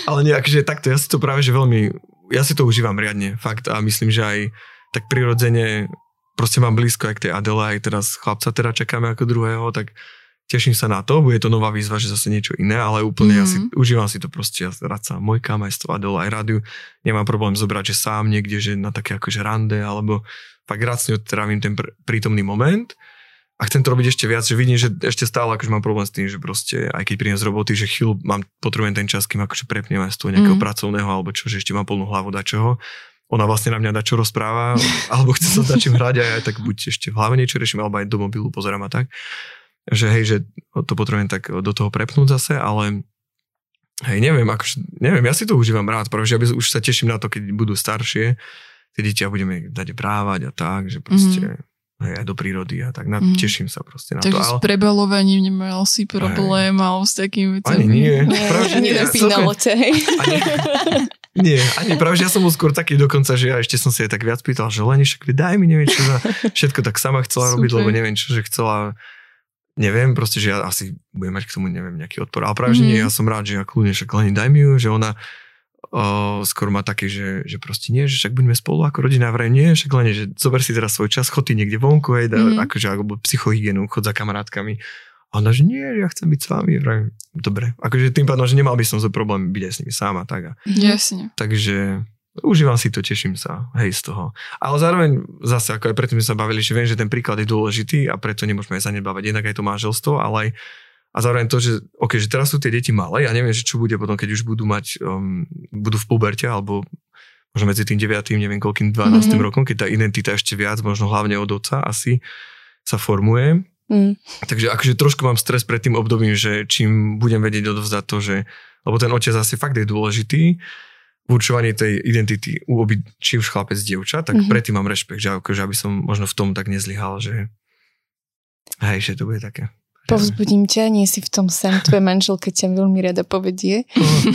ale nie, akože takto, ja si to práve, že veľmi, ja si to užívam riadne, fakt a myslím, že aj tak prirodzene proste mám blízko aj k tej Adele, aj teraz chlapca teda čakáme ako druhého, tak teším sa na to, bude to nová výzva, že zase niečo iné, ale úplne mm. ja si, užívam si to proste, ja rád sa mojkám aj s tou Adele, aj rádiu, nemám problém zobrať, že sám niekde, že na také akože rande, alebo fakt rád si odtrávim ten pr- prítomný moment a chcem to robiť ešte viac, že vidím, že ešte stále akože mám problém s tým, že proste aj keď príjem z roboty, že chvíľu mám, potrebujem ten čas, kým akože prepnem aj z toho nejakého mm. pracovného, alebo čo, že ešte mám plnú hlavu dačoho. Ona vlastne na mňa dačo rozpráva, alebo chce sa dačím hrať a ja tak buď ešte v hlave niečo riešim, alebo aj do mobilu pozerám a tak. Že hej, že to potrebujem tak do toho prepnúť zase, ale hej, neviem, akože, neviem, ja si to užívam rád, pretože ja by, už sa teším na to, keď budú staršie, tie deti a budeme dať brávať a tak, že proste... Mm. Hej, aj do prírody a tak. Na, mm. Teším sa proste na takže to. Takže ale... s prebalovaním nemal si problém, ale s takým vecami. Ani nie. Pravže, nie, nepínalo ťa, hej. Ani, nie, ani pravže, ja som bol skôr taký dokonca, že ja ešte som si aj tak viac pýtal, že Leni, však daj mi, neviem čo, za... všetko tak sama chcela super robiť, lebo neviem čo, že chcela, neviem, proste, že ja asi budem mať k tomu, neviem, nejaký odpor. Ale pravže mm. nie, ja som rád, že ja kľudne, však Leni, daj mi ju, že ona O, skôr má taký, že, že proste nie, že však buďme spolu ako rodina, vraj nie, však len, že zober si teraz svoj čas, chod ty niekde vonku, hej, mm-hmm. akože alebo psychohygienu, chod za kamarátkami. A ona, že nie, ja chcem byť s vami, vraj, dobre. Akože tým pádom, že nemal by som za problém byť aj s nimi sám a tak. Jasne. Takže užívam si to, teším sa, hej, z toho. Ale zároveň zase, ako aj predtým sme sa bavili, že viem, že ten príklad je dôležitý a preto nemôžeme aj zanedbávať, jednak aj to manželstvo, ale aj a zároveň to, že, okay, že teraz sú tie deti malé, ja neviem, že čo bude potom, keď už budú mať, um, budú v puberte, alebo možno medzi tým deviatym, neviem koľkým, dvanástym mm-hmm. rokom, keď tá identita ešte viac, možno hlavne od otca asi sa formuje. Mm. Takže akože trošku mám stres pred tým obdobím, že čím budem vedieť odovzdať to, že, lebo ten otec asi fakt je dôležitý v určovaní tej identity u obi, či už chlapec, dievča, tak mm-hmm. predtým mám rešpekt, že akože aby som možno v tom tak nezlyhal, že hej, že to bude také. Povzbudím ťa, nie si v tom sám, tvoja manželka ťa veľmi rada povedie. Oh,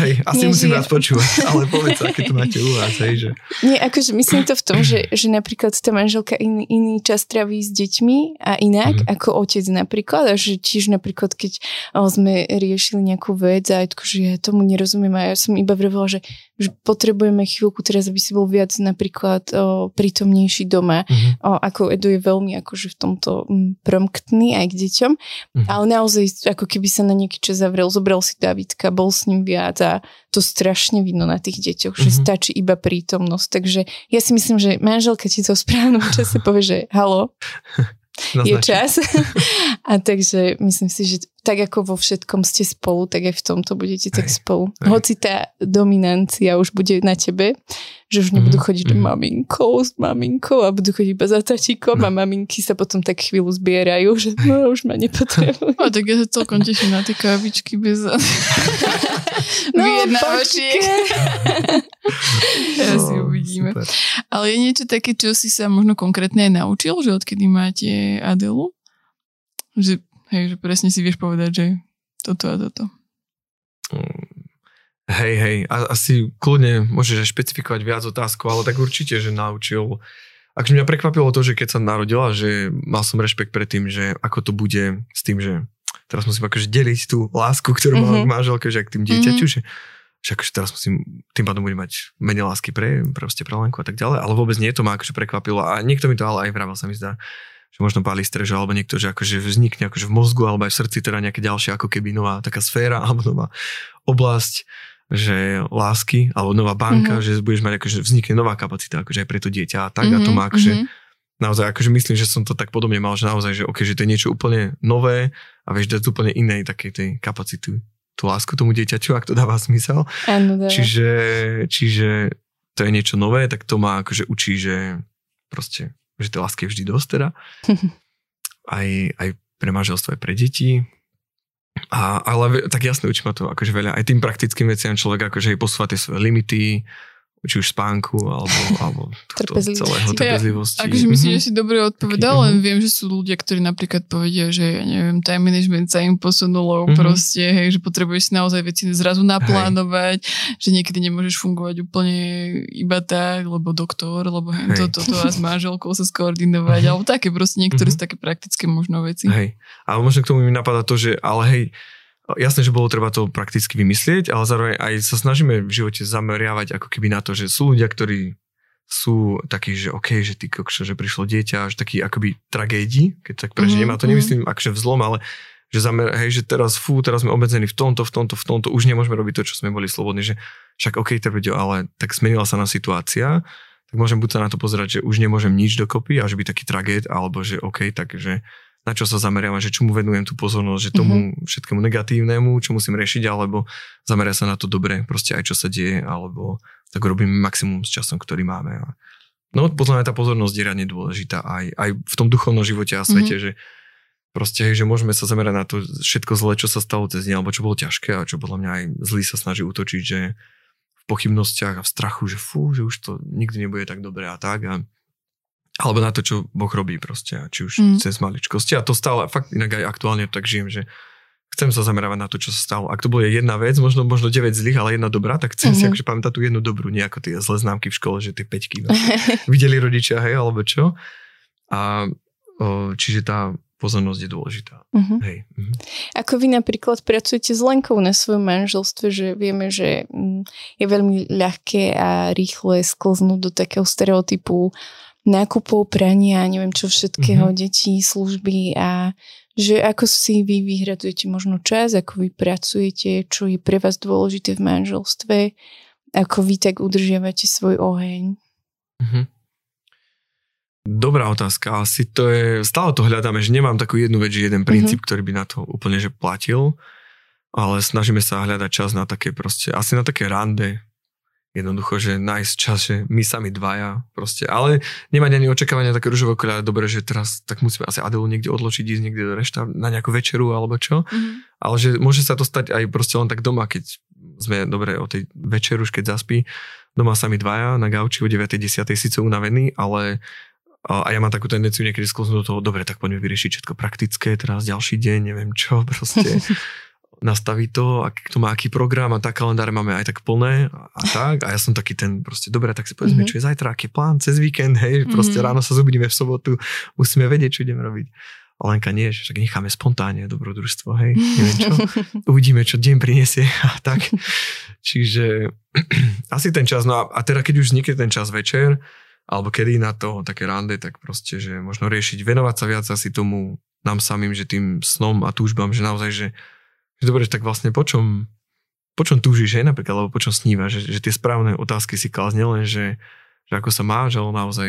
hej, asi nie, musím vás ja... počúvať, ale povedz, aké to máte u vás, hej, že... Nie, akože myslím to v tom, že, že napríklad tá manželka iný, iný čas tráví s deťmi a inak, mm-hmm. ako otec napríklad, a že tiež napríklad, keď oh, sme riešili nejakú vec a aj že ja tomu nerozumiem a ja som iba vravila, že, že potrebujeme chvíľku teraz, aby si bol viac napríklad oh, prítomnejší doma, mm-hmm. oh, ako Edu je veľmi akože v tomto promptný, aj k deťom deťom, mm-hmm. ale naozaj ako keby sa na nieký čas zavrel, zobral si Davidka, bol s ním viac a to strašne vidno na tých deťoch, že mm-hmm. stačí iba prítomnosť, takže ja si myslím, že manželka ti to v správnom čase povie, že haló, je čas. A takže myslím si, že tak ako vo všetkom ste spolu, tak aj v tomto budete tak spolu. Aj. Hoci tá dominancia už bude na tebe, že už nebudú chodiť mm. maminkou s maminkou a budú chodiť iba za tatíkom no. a maminky sa potom tak chvíľu zbierajú, že no už ma nepotrebujú. A tak ja sa celkom teším na tie kávičky bez no, vyjednávačiek. Ja si uvidíme. Super. Ale je niečo také, čo si sa možno konkrétne aj naučil, že odkedy máte Adelu? Že hej, že presne si vieš povedať, že toto a toto. Hej, hej, a, asi kľudne môžeš aj špecifikovať viac otázku, ale tak určite, že naučil. Akože mňa prekvapilo to, že keď sa narodila, že mal som rešpekt pred tým, že ako to bude s tým, že teraz musím akože deliť tú lásku, ktorú mm-hmm. mám k manželke, že k tým dieťaťu, mm-hmm. že, že akože teraz musím, tým pádom budem mať menej lásky pre, proste pre Lenku a tak ďalej, ale vôbec nie, to ma akože prekvapilo a niekto mi to ale aj vravel, sa mi zdá, že možno Pali streža, alebo niekto, že akože vznikne akože v mozgu, alebo aj v srdci teda nejaká ďalšia ako keby nová taká sféra, alebo nová oblasť, že lásky, alebo nová banka, mm-hmm. že budeš mať akože vznikne nová kapacita, akože aj pre to dieťa a tak mm-hmm, a to má akože mm-hmm. naozaj, akože myslím, že som to tak podobne mal, že naozaj, že ok, že to je niečo úplne nové a vieš dať úplne inej takej tej kapacity, tú lásku tomu dieťaťu, ak to dáva zmysel. Áno, dáva. Čiže, čiže to je niečo nové, tak to má akože učí, že proste že tej lásky je vždy dosť teda. Aj, aj pre manželstvo, aj pre deti. A, ale tak jasne učí ma to akože veľa. Aj tým praktickým veciam človek akože posúva tie svoje limity, či už spánku, alebo, alebo tohto celého trpezlivosti. Ja, akože myslím, mm-hmm. že si dobre odpovedal, okay, len mm-hmm. viem, že sú ľudia, ktorí napríklad povedia, že ja neviem, time management sa im posunulo mm-hmm. proste, hej, že potrebuješ si naozaj veci zrazu naplánovať, hej, že niekedy nemôžeš fungovať úplne iba tak, lebo doktor, lebo hej, toto, toto a s manželkou sa skoordinovať, alebo také proste niektoré mm-hmm. sú také praktické možno veci. Hej, ale možno k tomu mi napadá to, že ale hej, jasné, že bolo treba to prakticky vymyslieť, ale zároveň aj sa snažíme v živote zameriavať ako keby na to, že sú ľudia, ktorí sú takí, že okej, okay, že ty kokšo, že prišlo dieťa, že taký akoby tragédii, keď tak prežijem, mm-hmm. a to nemyslím akože vzlom, ale že, zamer, hej, že teraz fú, teraz sme obmedzení v tomto, v tomto, v tomto, už nemôžeme robiť to, čo sme boli slobodní, že však okej, okay, trpedio, ale tak zmenila sa nám situácia, tak môžem buď sa na to pozerať, že už nemôžem nič dokopy a že by taký tragéd, alebo že okej, okay, takže na čo sa zameriam, že čomu venujem tú pozornosť, že tomu mm-hmm. všetkému negatívnemu, čo musím riešiť, alebo zameria sa na to dobre, proste aj čo sa deje, alebo tak robím maximum s časom, ktorý máme. No podľa mňa tá pozornosť je riadne dôležitá aj, aj v tom duchovnom živote a svete, mm-hmm. že proste, že môžeme sa zamerať na to všetko zlé, čo sa stalo cez deň, alebo čo bolo ťažké a čo podľa mňa aj zlí sa snaží útočiť, že v pochybnostiach a v strachu, že fú, že už to nikdy nebude tak dobré a tak a alebo na to, čo Boh robí proste, či už mm. cez maličkosti. A to stále, fakt inak aj aktuálne tak žijem, že chcem sa zamerávať na to, čo sa stalo. Ak to bude jedna vec, možno možno deväť zlých, ale jedna dobrá, tak chcem mm-hmm. si akože pamätať tú jednu dobrú, nie ako tie zlé známky v škole, že tie peťky videli rodičia, hej, alebo čo. A o, čiže tá pozornosť je dôležitá. Uh-huh. Hej. Uh-huh. Ako vy napríklad pracujete s Lenkou na svojom manželstve, že vieme, že je veľmi ľahké a rýchle sklznúť do takého stereotypu nákupov, prania, neviem čo všetkého, mm-hmm. detí, služby a že ako si vy vyhradujete možno čas, ako vy pracujete, čo je pre vás dôležité v manželstve, ako vy tak udržiavate svoj oheň. Mm-hmm. Dobrá otázka, asi to je, stále to hľadáme, že nemám takú jednu vec, že jeden princíp, mm-hmm. ktorý by na to úplne že platil, ale snažíme sa hľadať čas na také proste, asi na také rande, jednoducho, že nájsť čas, že my sami dvaja proste, ale nemať ani očakávania také ružové okolia, dobre, že teraz tak musíme asi Adelu niekde odločiť, ísť niekde do rešta na nejakú večeru alebo čo, mm-hmm. ale že môže sa to stať aj proste len tak doma, keď sme, dobre, o tej večeru už keď zaspí, doma sami dvaja na gauči o deväť desať síce unavený, ale a ja mám takú tendenciu niekedy skloznúť do toho, dobre, tak poďme vyriešiť všetko praktické, teraz ďalší deň, neviem čo, proste nastaví to, ak to má aký program a tak kalendáre máme aj tak plné a, a tak. A ja som taký ten proste, dobre, tak si povedzme, mm-hmm. čo je zajtra, aký je plán cez víkend, hej, proste mm-hmm. ráno sa zobudíme v sobotu, musíme vedieť, čo idem robiť. A Lenka nie, že však necháme spontánne dobrodružstvo, hej, neviem čo, uvidíme, čo deň prinesie a tak. Čiže asi ten čas, no a, a teda keď už vznikne ten čas večer, alebo kedy na to také rande, tak proste, že možno riešiť, venovať sa viac asi tomu nám samým, že tým snom a túžbám, že naozaj, že, že dobre, že tak vlastne po čom, po čom túžiš, hej, napríklad, alebo po čom snívaš, že, že tie správne otázky si klas nielen, že, že ako sa máš, ale naozaj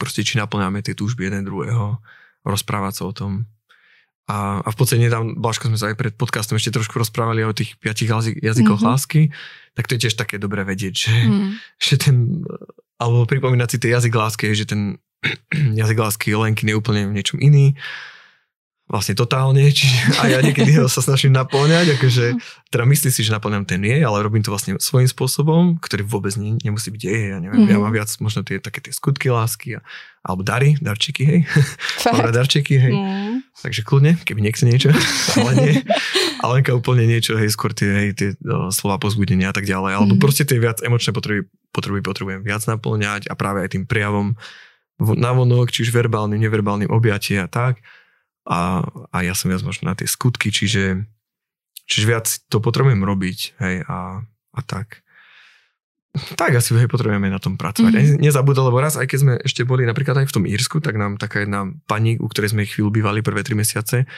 proste, či naplňáme tie túžby jeden druhého, rozprávať sa o tom. A, a v podstate nedávno, Blažko, sme sa aj pred podcastom ešte trošku rozprávali o tých piatich jazykoch mm-hmm. lásky, tak to je tiež také dobré vedieť, že, mm. že ten, alebo pripomínať si ten jazyk lásky, že ten jazyk lásky Lenky je úplne v niečom iný, vlastne totálne, čiže a ja niekedy sa snažím naplňať, akože teda myslí si, že naplňam ten jej, ale robím to vlastne svojím spôsobom, ktorý vôbec ne, nemusí byť jej, ja neviem, mm-hmm. ja mám viac možno tie také tie skutky lásky, a, alebo dary, darčeky, hej, alebo darčeky, hej. Mm. Takže kľudne, keby nechce niečo, ale nie. Ale Lenka úplne niečo, hej, skôr tie, hej, tie o, slova pozbudenia a tak ďalej. Alebo mm. proste tie viac emočné potreby, potreby potrebujem viac naplňať a práve aj tým prejavom navonok, či už verbálnym, neverbálnym objatie a tak. A, a ja som viac možno na tie skutky, čiže, čiže viac to potrebujem robiť, hej, a, a tak. Tak asi hej, potrebujeme na tom pracovať. Mm-hmm. Nezabudol, lebo raz, aj keď sme ešte boli napríklad aj v tom Írsku, tak nám taká jedna pani, u ktorej sme chvíľu bývali prvé tri mesiace,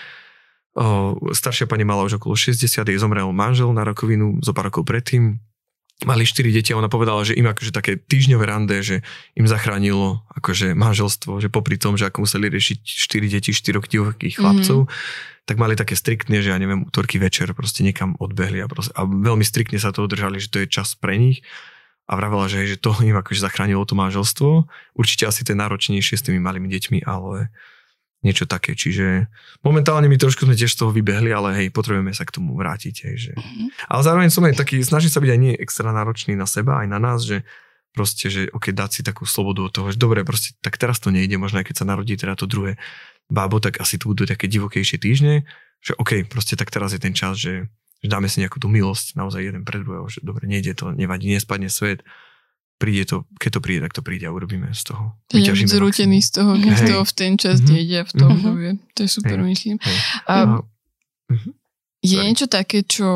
o, staršia pani mala už okolo šesťdesiat, jej zomrel manžel na rakovinu zo pár rokov predtým. Mali štyri deti a ona povedala, že im akože také týždňové rande, že im zachránilo akože manželstvo, že popri tom, že ako museli riešiť štyri deti, štyroch divokých chlapcov, mm-hmm. tak mali také striktne, že ja neviem, útorky večer proste niekam odbehli a, proste, a veľmi striktne sa to držali, že to je čas pre nich. A vravela, že, že to im akože zachránilo to manželstvo. Určite asi to je náročnejšie s tými malými deťmi, ale niečo také. Čiže momentálne my trošku sme tiež z toho vybehli, ale hej, potrebujeme sa k tomu vrátiť. Hej, že... mm-hmm. Ale zároveň som aj taký, snažím sa byť aj nie extra náročný na seba, aj na nás, že proste, že okej, okay, dať si takú slobodu od toho, že dobre, proste, tak teraz to nejde, možno aj keď sa narodí teda to druhé bábo, tak asi tu budú také divokejšie týždne, že okej, okay, proste tak teraz je ten čas, že že dáme si nejakú tú milosť naozaj jeden pre druhého, že dobre, nejde to, nevadí, nespadne svet, príde to, keď to príde, tak to príde a urobíme z toho. Vyťažíme maximum. Zrútený z toho, keď z toho v ten čas mm-hmm. nejde a v tom mm-hmm. dobe. To je super, hey, myslím. Hey. A mm-hmm. je Sorry. niečo také, čo,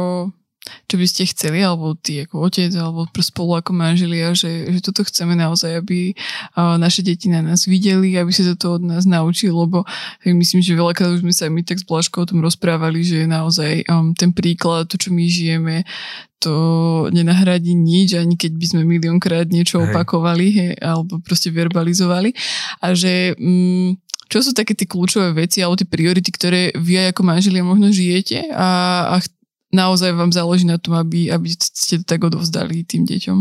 čo by ste chceli, alebo ty ako otec, alebo spolu ako manželia, že, že toto chceme naozaj, aby naše deti na nás videli, aby sa toto od nás naučili, lebo myslím, že veľakrát už sme sa my tak s Blažkou o tom rozprávali, že naozaj um, ten príklad, to, čo my žijeme, to nenahradí nič, ani keď by sme miliónkrát niečo hej. opakovali, hej, alebo proste verbalizovali. A že mm, čo sú také tie kľúčové veci, alebo tie priority, ktoré vy aj ako manželia možno žijete a, a naozaj vám záleží na tom, aby, aby ste to tak odovzdali tým deťom?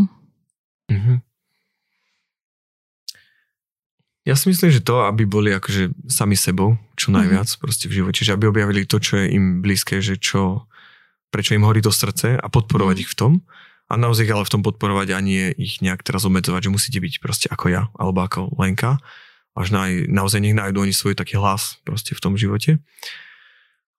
Mhm. Ja si myslím, že to, aby boli akože sami sebou, čo najviac mhm. proste v živote, že aby objavili to, čo je im blízke, že čo prečo im horí to srdce a podporovať mm. ich v tom. A naozaj ale v tom podporovať a nie ich nejak teraz obmedzovať, že musíte byť proste ako ja, alebo ako Lenka. Až naj, naozaj nech nájdu oni svoj taký hlas proste v tom živote.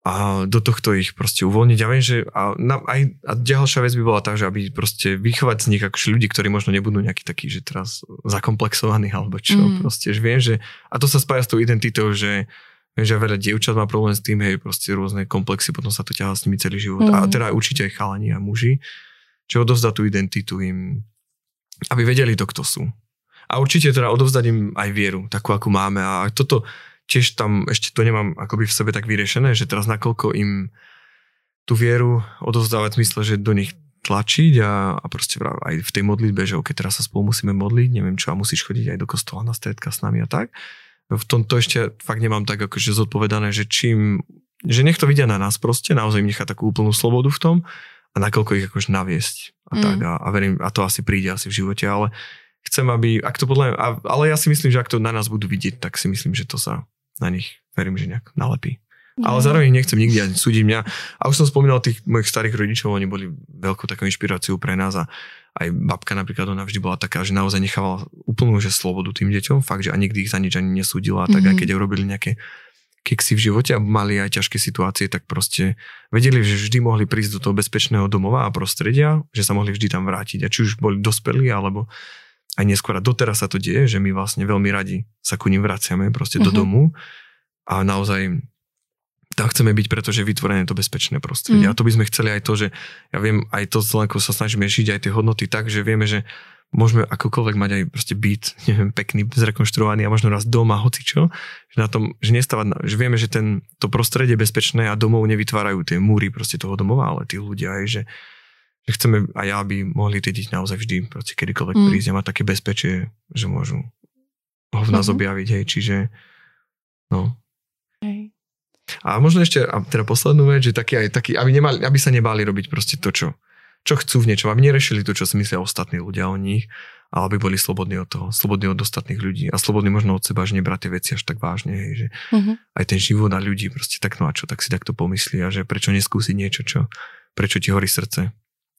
A do tohto ich proste uvoľniť. Ja viem, že a, aj, a ďalšia vec by bola tá, že aby proste vychovať z nich akože ľudí, ktorí možno nebudú nejakí takí, že teraz zakomplexovaní alebo čo. Mm. Proste, že viem, že a to sa spája s tou identitou, že viem, že veľa dievčat má problém s tým, hej, proste rôzne komplexy, potom sa to ťahá s nimi celý život. Mm. A teda určite aj chalani a muži, čo odovzdať tú identitu im, aby vedeli to, kto sú. A určite teda odovzdať im aj vieru, takú, akú máme. A toto tiež tam, ešte to nemám akoby v sebe tak vyriešené, že teraz nakoľko im tú vieru odovzdávať v zmysle, že do nich tlačiť a, a proste aj v tej modlitbe, že okej, okay, teraz sa spolu musíme modliť, neviem čo, a musíš chodiť aj do kostola na stredka s nami a tak. V tomto ešte fakt nemám tak akože zodpovedané, že čím, že nech to vidia na nás proste, naozaj im nechá takú úplnú slobodu v tom a nakoľko ich akože naviesť a tak mm. a, a verím, a to asi príde asi v živote, ale chcem, aby, ak to podľa mňa, ale ja si myslím, že ak to na nás budú vidieť, tak si myslím, že to sa na nich, verím, že nejak nalepí. Mm. Ale zároveň nechcem nikdy ani súdiť mňa a už som spomínal tých mojich starých rodičov, oni boli veľkou takou inšpiráciou pre nás a aj babka napríklad, ona vždy bola taká, že naozaj nechávala úplnú že slobodu tým deťom, fakt, že a nikdy ich za nič ani nesúdila, tak mm-hmm. aj keď urobili nejaké keksy v živote a mali aj ťažké situácie, tak proste vedeli, že vždy mohli prísť do toho bezpečného domova a prostredia, že sa mohli vždy tam vrátiť. A či už boli dospelí, alebo aj neskôr a doteraz sa to deje, že my vlastne veľmi radi sa ku nim vraciame proste mm-hmm. do domu a naozaj tam chceme byť, pretože vytvorené to bezpečné prostredie. Mm. A to by sme chceli aj to, že ja viem, aj to s Lenkou sa snažíme žiť aj tie hodnoty tak, že vieme, že môžeme akokoľvek mať aj proste beat, neviem, pekný, zrekonštruovaný a možno raz doma, hocičo, že na tom, že nestávať, že vieme, že ten, to prostredie bezpečné a domov nevytvárajú tie múry proste toho domova, ale tí ľudia aj, že, že chceme aj ja, aby mohli tie deti naozaj vždy proste kedykoľvek mm. prísť a mať také bezpečie, že môžu ho v nás mm-hmm. objaviť, hej, čiže no. Hej. A možno ešte, a teda poslednú vec, že taký aj taký, aby, nemali, aby sa nebali robiť proste to, čo čo chcú v niečom, aby nerešili to, čo si myslia ostatní ľudia o nich, ale aby boli slobodní od toho, slobodní od ostatných ľudí a slobodní možno od seba, že nebrať tie veci až tak vážne, hej, že uh-huh. aj ten život a ľudí proste tak no a čo, tak si takto pomyslia, že prečo neskúsiť niečo, čo, prečo ti horí srdce,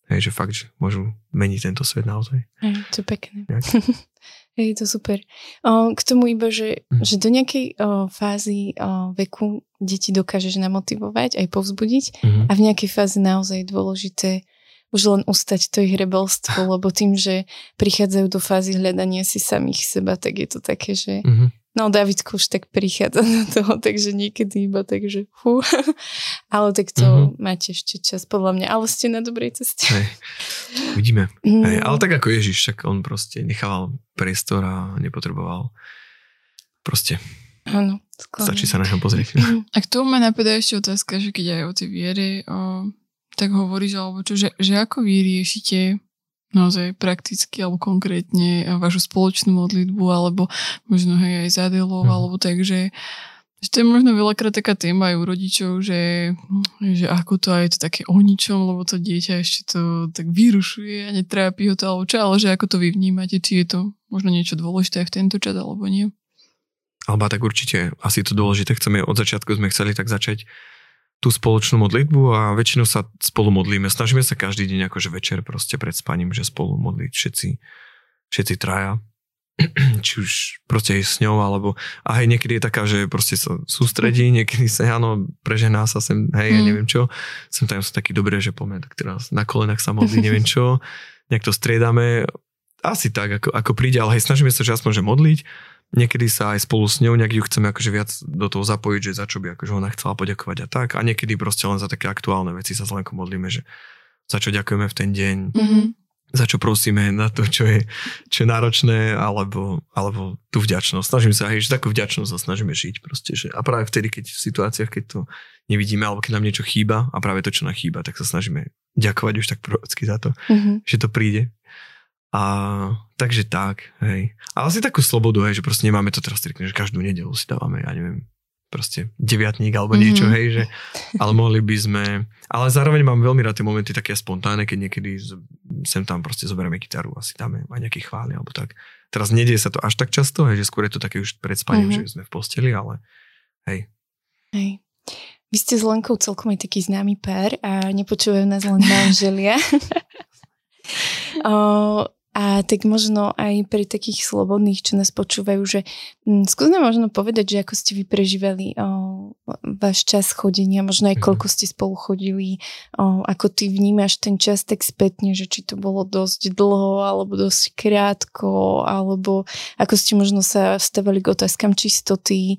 hej, že fakt, že môžu meniť tento svet naozaj. Hej, to je pekné. Hej, to super. O, k tomu iba, že, uh-huh. že do nejakej o, fázy o, veku deti dokážeš namotivovať, aj povzbudiť uh-huh. a v nejakej fáze naozaj je dôležité už len ustať to ich rebelstvo, lebo tým, že prichádzajú do fázy hľadania si samých seba, tak je to také, že mm-hmm. no Davidko už tak prichádza do toho, takže niekedy iba tak, že fú. Ale tak to mm-hmm. máte ešte čas, podľa mňa. Ale ste na dobrej ceste. Hej. Uvidíme. Mm. Hej. Ale tak ako Ježiš, tak on proste nechával priestor a nepotreboval proste. Áno. Stačí sa na ňom pozrieť. A k tomu ma napadá ešte otázka, že keď aj o tej viere, o tak hovoríš, alebo čo, že, že ako vy riešite naozaj prakticky alebo konkrétne vašu spoločnú modlitbu, alebo možno hej aj za Adelou, mm. alebo tak, že, že to je možno veľakrát taká téma aj u rodičov, že, že ako to aj je to také o ničom, lebo to dieťa ešte to tak vyrušuje a netrápi ho to, alebo čo, ale že ako to vy vnímate, či je to možno niečo dôležité v tento čas, alebo nie? Alebo tak určite, asi to dôležité, chceme od začiatku sme chceli tak začať tú spoločnú modlitbu a väčšinou sa spolu modlíme. Snažíme sa každý deň akože večer proste pred spaním, že spolu modliť všetci, všetci traja. Či už proste aj s ňou, alebo a hej, niekedy je taká, že proste sa sústredí, niekedy sa, áno, prežená sa sem, hej, ja neviem čo. Sem tam som taký dobrý, že poďme, tak teraz na kolenách sa modlí, neviem čo. Nejak to striedame. Asi tak, ako, ako príde, ale hej, snažíme sa, že aspoň, že modliť. Niekedy sa aj spolu s ňou nejak ju chceme akože viac do toho zapojiť, že za čo by akože ona chcela poďakovať a tak. A niekedy proste len za také aktuálne veci sa s Lenkou modlíme, že za čo ďakujeme v ten deň, mm-hmm. za čo prosíme na to, čo je, čo je náročné, alebo, alebo tú vďačnosť. Snažím sa, hej, že takú vďačnosť sa snažíme žiť proste. Že, a práve vtedy, keď v situáciách, keď to nevidíme, alebo keď nám niečo chýba a práve to, čo nám chýba, tak sa snažíme ďakovať už tak prorocky za to, mm-hmm. že to príde. A takže tak, hej. A asi takú slobodu, hej, že proste nemáme to teraz strikne, že každú nedeľu si dávame, ja neviem, proste deviatník alebo niečo, mm-hmm. hej, že, ale mohli by sme, ale zároveň mám veľmi rád tie momenty také spontánne, keď niekedy sem tam proste zoberieme gitaru a si dáme aj nejaké chvály alebo tak. Teraz nedie sa to až tak často, hej, že skôr je to také už pred spaním, mm-hmm. že sme v posteli, ale hej. Hej. Vy ste s Lenkou celkom aj taký známy pár a nepočúvajú nás len manželia. O... A tak možno aj pri takých slobodných, čo nás počúvajú, že hm, skúsme možno povedať, že ako ste vy prežívali oh, váš čas chodenia, možno aj koľko ste spolu chodili, oh, ako ty vnímaš ten čas tak spätne, že či to bolo dosť dlho, alebo dosť krátko, alebo ako ste možno sa stavali k otázkam čistoty,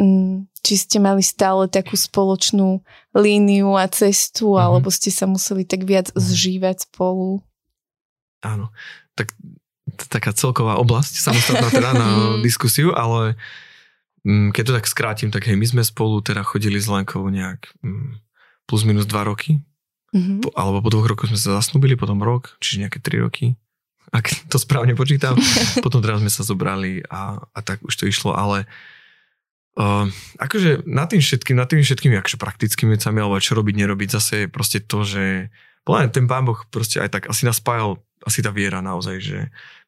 hm, či ste mali stále takú spoločnú líniu a cestu, alebo ste sa museli tak viac zžívať spolu. Áno, tak taká celková oblasť, samostatná teda na diskusiu, ale keď to tak skrátim, tak hej, my sme spolu teda chodili s Lenkou nejak plus minus dva roky, mm-hmm. po, alebo po dvoch rokoch sme sa zasnúbili, potom rok, čiže nejaké tri roky, ak to správne počítam, potom teraz sme sa zobrali a, a tak už to išlo, ale uh, akože nad tým všetkým, nad tými všetkými akože praktickými vecami, alebo čo robiť, nerobiť, zase je proste to, že plán, ten Pán Boh proste aj tak asi nás spájal, asi tá viera naozaj, že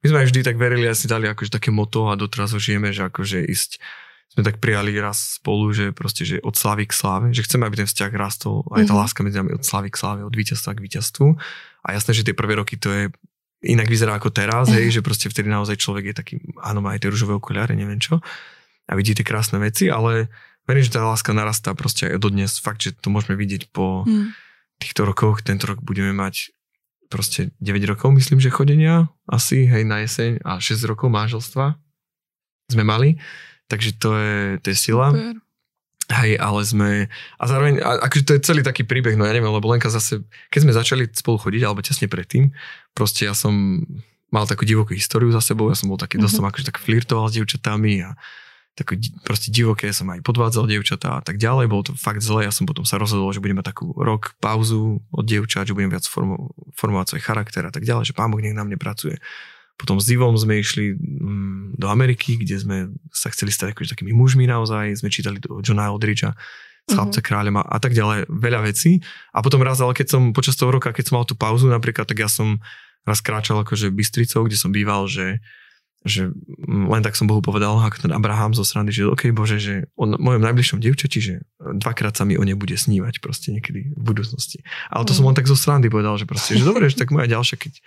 my sme aj vždy tak verili a si dali akože také motto a doteraz ho žijeme, že akože ísť, sme tak prijali raz spolu, že proste, že od slávy k sláve, že chceme, aby ten vzťah rastol, aj tá mm-hmm. láska medzi nami od slávy k sláve, od víťazstva k víťazstvu a jasné, že tie prvé roky to je inak vyzerá ako teraz, mm-hmm. hej, že proste vtedy naozaj človek je taký, áno, má aj tie ružové okuliare, neviem čo a vidí tie krásne veci, ale verím, že tá láska narastá proste aj dodnes, fakt, že to môžeme vidieť po mm-hmm. týchto rokoch, tento rok budeme mať proste deväť rokov, myslím, že chodenia asi, hej, na jeseň a šesť rokov manželstva sme mali, takže to je, to je sila. Super. Hej, ale sme, a zároveň, a, akože to je celý taký príbeh, no ja neviem, lebo Lenka zase, keď sme začali spolu chodiť, alebo tesne predtým, proste ja som mal takú divokú históriu za sebou, ja som bol taký, mm-hmm. dosť som akože tak flirtoval s dievčatami a takú proste divoké, som aj podvádzal dievčatá a tak ďalej, bolo to fakt zle, ja som potom sa rozhodol, že budem mať takú rok pauzu od dievčat, že budem viac formo, formovať svoj charakter a tak ďalej, že Pán Boh nech na mne pracuje. Potom s Ivom sme išli do Ameriky, kde sme sa chceli stať akože takými mužmi naozaj. Sme čítali Johna Eldridgea, Chlapca kráľa a tak ďalej. Veľa vecí. A potom raz, ale keď som počas toho roka, keď som mal tú pauzu napríklad, tak ja som raz kráčal akože Bystricou, kde som býval, že, že len tak som Bohu povedal, ako ten Abraham zo srandy, že okej, Bože, že o mojom najbližšom dievčati, že dvakrát sa mi o nebude snívať proste niekedy v budúcnosti. Ale to mm. som len tak zo srandy povedal, že proste, že dobre, že tak moja ďalšia, keď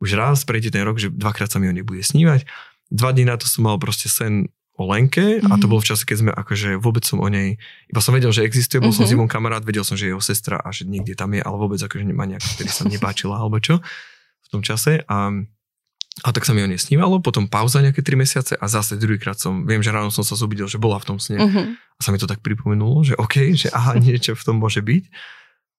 už raz prejde ten rok, že dvakrát sa mi ho nebude snívať. Dva dní na to som mal proste sen o Lenke mm-hmm. a to bolo v čase, keď sme akože vôbec som o nej, iba som vedel, že existuje, bol mm-hmm. som s Ivom kamarát, vedel som, že je jeho sestra a že niekde tam je, ale vôbec akože nemá nejak, ktorý sa nepáčila alebo čo v tom čase a, a tak sa mi o nej snívalo, potom pauza nejaké tri mesiace a zase druhýkrát som, viem, že ráno som sa zobudil, že bola v tom sne mm-hmm. a sa mi to tak pripomenulo, že okej, okay, že aha, niečo v tom môže byť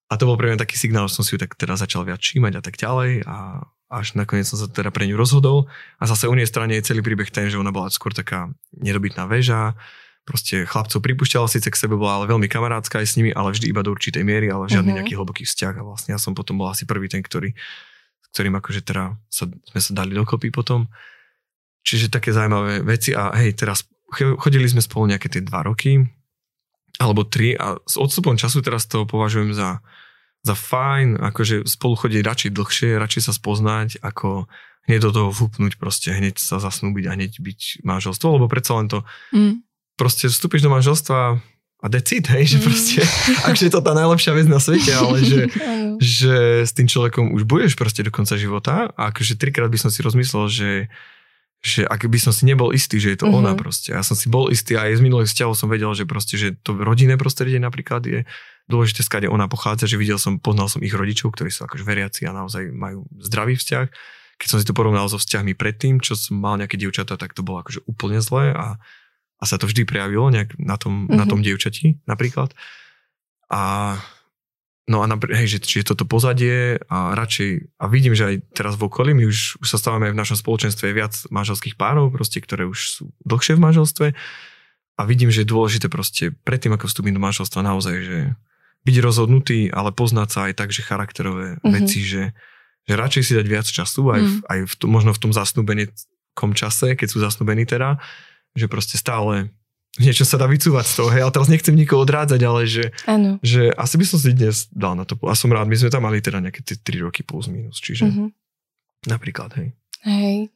a to bol pre mňa taký signál, že som si ju tak teda začal viac všímať a tak ďalej a až nakoniec som sa teda pre ňu rozhodol a zase u nej strane je celý príbeh ten, že ona bola skôr taká nedobytná väža, proste chlapcov pripúšťala, síce k sebe bola ale veľmi kamarátska aj s nimi, ale vždy iba do určitej miery, ale žiadny uh-huh. nejaký hlboký vzťah a vlastne ja som potom bol asi prvý ten, ktorý, s ktorým akože teda sa, sme sa dali dokopy potom. Čiže také zaujímavé veci a hej, teraz chodili sme spolu nejaké tie dva roky alebo tri a s odstupom času teraz to považujem za za fajn, akože spolu chodiť radšej dlhšie, radšej sa spoznať, ako hneď do toho vhupnúť proste, hneď sa zasnúbiť a hneď byť manželstvo, lebo predsa len to mm. proste vstúpiš do manželstva a decid, hej, že proste, mm. akže je to tá najlepšia vec na svete, ale že, že s tým človekom už budeš proste do konca života a akože trikrát by som si rozmyslel, že že ak by som si nebol istý, že je to mm-hmm. ona proste. Ja som si bol istý a aj z minulých vzťahov som vedel, že proste, že to rodinné prostredie napríklad je dôležité, skade ona pochádza, že videl som, poznal som ich rodičov, ktorí sú akože veriaci a naozaj majú zdravý vzťah. Keď som si to porovnal so vzťahmi predtým, čo som mal nejaké dievčatá, tak to bolo akože úplne zlé a, a sa to vždy prejavilo nejak na tom, mm-hmm. na tom dievčati napríklad. A no a napr- hej, že či je toto pozadie a radšej, a vidím, že aj teraz v okolí, my už, už sa stávame v našom spoločenstve viac manželských párov, proste, ktoré už sú dlhšie v manželstve a vidím, že je dôležité proste predtým, ako vstúpim do manželstva naozaj, že byť rozhodnutý, ale poznať sa aj tak, že charakterové mm-hmm. veci, že, že radšej si dať viac času, aj, v, mm. aj v t- možno v tom zasnúbenickom čase, keď sú zasnúbení teda, že proste stále niečo sa dá vycúvať z toho, hej, ale teraz nechcem nikoho odrádzať, ale že, že asi by som si dnes dal na to, a som rád, my sme tam mali teda nejaké tie tri roky plus minus, čiže uh-huh. napríklad, hej. Hej.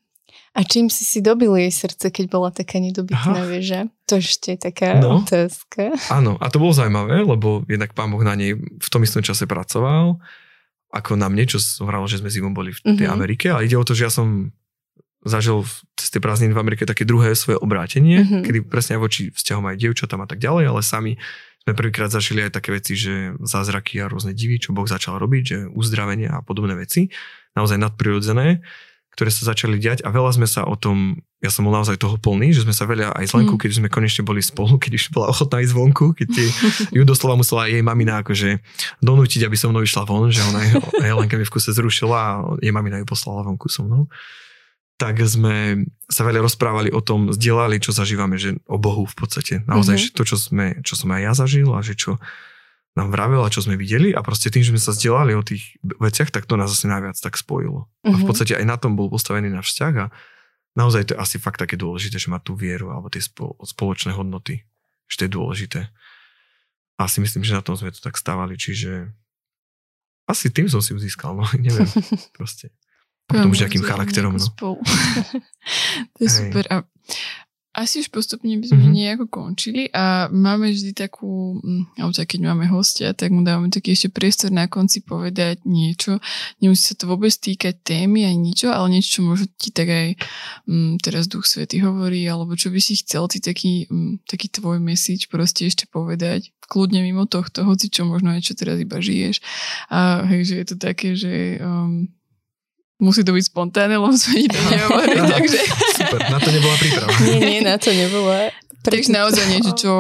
A čím si si dobil jej srdce, keď bola taká nedobytná, vieš, že? To ešte je taká no, otázka. Áno, a to bolo zaujímavé, lebo jednak Pán Boh na nej v tom istom čase pracoval, ako na mne, čo som hral, že sme s Ivom boli v tej uh-huh. Amerike, a ide o to, že ja som zažil z tej prázdniny v Amerike také druhé svoje obrátenie, mm-hmm. kedy presne voči vzťahom aj dievčatám a tak ďalej, ale sami sme prvýkrát zažili aj také veci, že zázraky a rôzne divy, čo Boh začal robiť, že uzdravenia a podobné veci, naozaj nadprirodzené, ktoré sa začali diať a veľa sme sa o tom, ja som bol naozaj toho plný, že sme sa veľa aj s Lenkou, mm. keď sme konečne boli spolu, keď už bola ochotná ísť vonku, keď tie, ju doslova musela jej mamina akože donútiť, aby so mnou išla von, že ona jej Lenka mi v kuse zrušila a jej mamina ju poslala vonku so mnou. Tak sme sa veľa rozprávali o tom, zdieľali, čo zažívame, že o Bohu v podstate. Naozaj, mm-hmm. že to, čo, sme, čo som aj ja zažil a že čo nám vravil a čo sme videli a proste tým, že sme sa zdieľali o tých veciach, tak to nás asi najviac tak spojilo. Mm-hmm. A v podstate aj na tom bol postavený náš vzťah a naozaj to je asi fakt také dôležité, že má tú vieru alebo tie spoločné hodnoty, že to je dôležité. A si myslím, že na tom sme to tak stávali, čiže asi tým som si získal, no neviem, proste. A potom už nejakým charakterom. No. To je Hej. super. A asi už postupne by sme mm-hmm. nejako končili a máme vždy takú, alebo keď máme hostia, tak mu dávame taký ešte priestor na konci povedať niečo. Nemusí sa to vôbec týkať témy aj ničo, ale niečo, čo možno ti tak aj m, teraz Duch Svätý hovorí, alebo čo by si chcel ty taký, m, taký tvoj message proste ešte povedať. Kľudne mimo tohto, hoci čo možno aj čo teraz iba žiješ. A takže je to také, že... Um, musí to byť spontánne, lebo sme nič nehovorili, takže... Super, na to nebola príprava. Nie, nie, na to nebola. Takže naozaj niečo, čo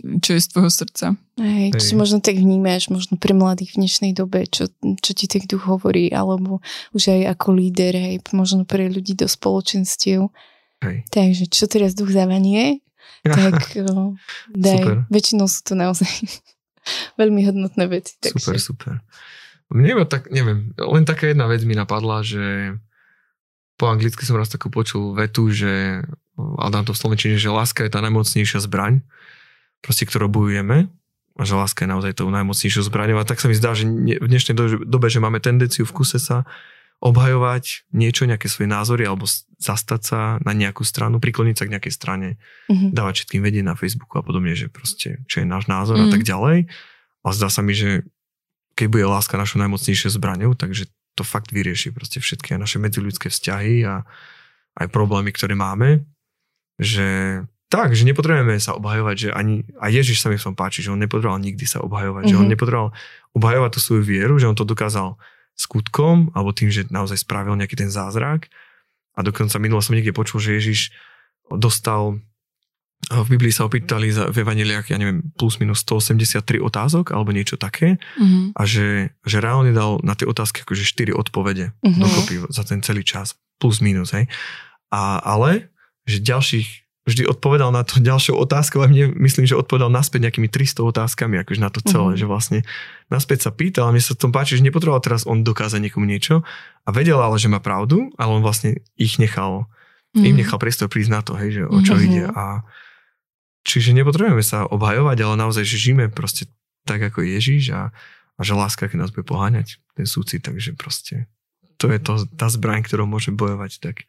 čo je z tvojho srdca. Hej, čo si možno tak vnímaš, možno pre mladých v dnešnej dobe, čo, čo ti tak duch hovorí, alebo už aj ako líder, hej, možno pre ľudí do spoločenstiev. Hej. Takže čo teraz duch zavanie, tak o, daj. Super. Väčšinou sú to naozaj veľmi hodnotné veci. Takže. Super, super. Mne iba tak, neviem, len taká jedna vec mi napadla, že po anglicky som raz takú počul vetu, že, ale dám to v slovenčine, že láska je tá najmocnejšia zbraň, proste, ktorú bojujeme, a že láska je naozaj tou najmocnejšou zbraňou. A tak sa mi zdá, že v dnešnej dobe, že máme tendenciu v kuse sa obhajovať niečo, nejaké svoje názory, alebo zastať sa na nejakú stranu, prikloniť sa k nejakej strane, mm-hmm. dávať všetkým vedieť na Facebooku a podobne, že proste, čo je náš názor mm-hmm. a tak ďalej. A zdá sa mi, že keď bude láska našou najmocnejšou zbraňou, takže to fakt vyrieši proste všetky naše medziľudské vzťahy a aj problémy, ktoré máme, že tak, že nepotrebujeme sa obhajovať, že ani, a Ježiš sa mi v tom páči, že on nepotreboval nikdy sa obhajovať, mm-hmm. že on nepotreboval obhajovať tú svoju vieru, že on to dokázal skutkom, alebo tým, že naozaj spravil nejaký ten zázrak. A dokonca minule som niekde počul, že Ježiš dostal, v Biblii sa opýtali v evanjeliách, ja neviem, plus minus sto osemdesiattri otázok, alebo niečo také, mm-hmm. a že, že reálne dal na tie otázky akože štyri odpovede mm-hmm. dokopy za ten celý čas, plus minus, hej. A, ale, že ďalších vždy odpovedal na to ďalšou otázkou a mne myslím, že odpovedal naspäť nejakými tristo otázkami akože na to celé, mm. že vlastne naspäť sa pýtal a mne sa v tom páči, že nepotreboval teraz on dokázať niekomu niečo a vedel ale, že má pravdu, ale on vlastne ich nechal, mm. im nechal priestor prísť na to, hej, že o čo mm-hmm. ide a čiže nepotrebujeme sa obhajovať, ale naozaj, že žijeme proste tak ako Ježiš a, a že láska, keď nás bude poháňať ten súcit, takže proste to je to, tá zbraň, ktorou môže bojovať tak.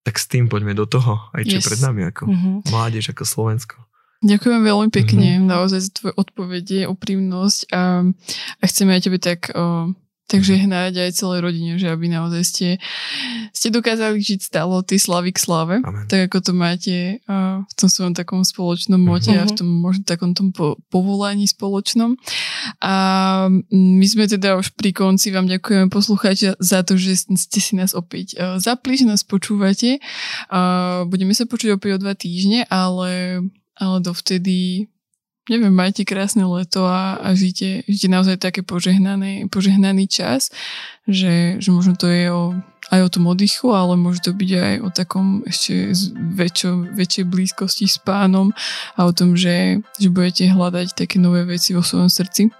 Tak s tým poďme do toho, aj čo yes. pred nami, ako mm-hmm. mládež, ako Slovensko. Ďakujem veľmi pekne, mm-hmm. naozaj za tvoje odpovede, úprimnosť a, a chceme aj tebe tak, o, tak žehnať aj celej rodine, že aby naozaj ste, ste dokázali žiť stále od tej slavy k slave, amen. Tak ako to máte a, v tom svojom takom spoločnom mote mm-hmm. a v tom možno takom tom po, povolaní spoločnom. A my sme teda už pri konci, vám ďakujeme poslucháči za to, že ste si nás opäť zapli, že nás počúvate. Budeme sa počuť opäť o dva týždne, ale, ale dovtedy, neviem, majte krásne leto a, a žite, žite naozaj také požehnané, požehnaný čas, že, že možno to je o, aj o tom oddychu, ale môže to byť aj o takom ešte väčšo, väčšej blízkosti s pánom a o tom, že, že budete hľadať také nové veci vo svojom srdci.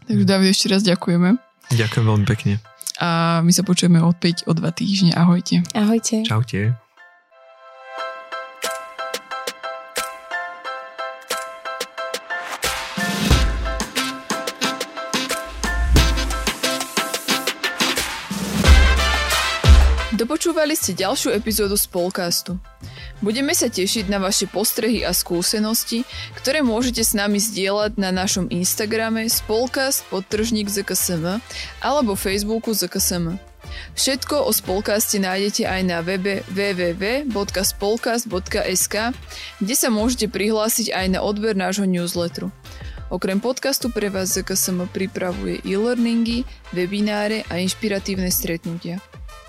Takže David, ešte raz ďakujeme. Ďakujem veľmi pekne. A my sa počujeme opäť o dva týždne. Ahojte. Ahojte. Čaute. Dopočúvali ste ďalšiu epizódu z podcastu. Budeme sa tešiť na vaše postrehy a skúsenosti, ktoré môžete s nami zdieľať na našom Instagrame spolkast podtržník zet ká es em alebo Facebooku zet ká es em. Všetko o spolkaste nájdete aj na webe w w w bodka spolkast bodka es ka, kde sa môžete prihlásiť aj na odber nášho newsletteru. Okrem podcastu pre vás zet ká es em pripravuje e-learningy, webináre a inšpiratívne stretnutia.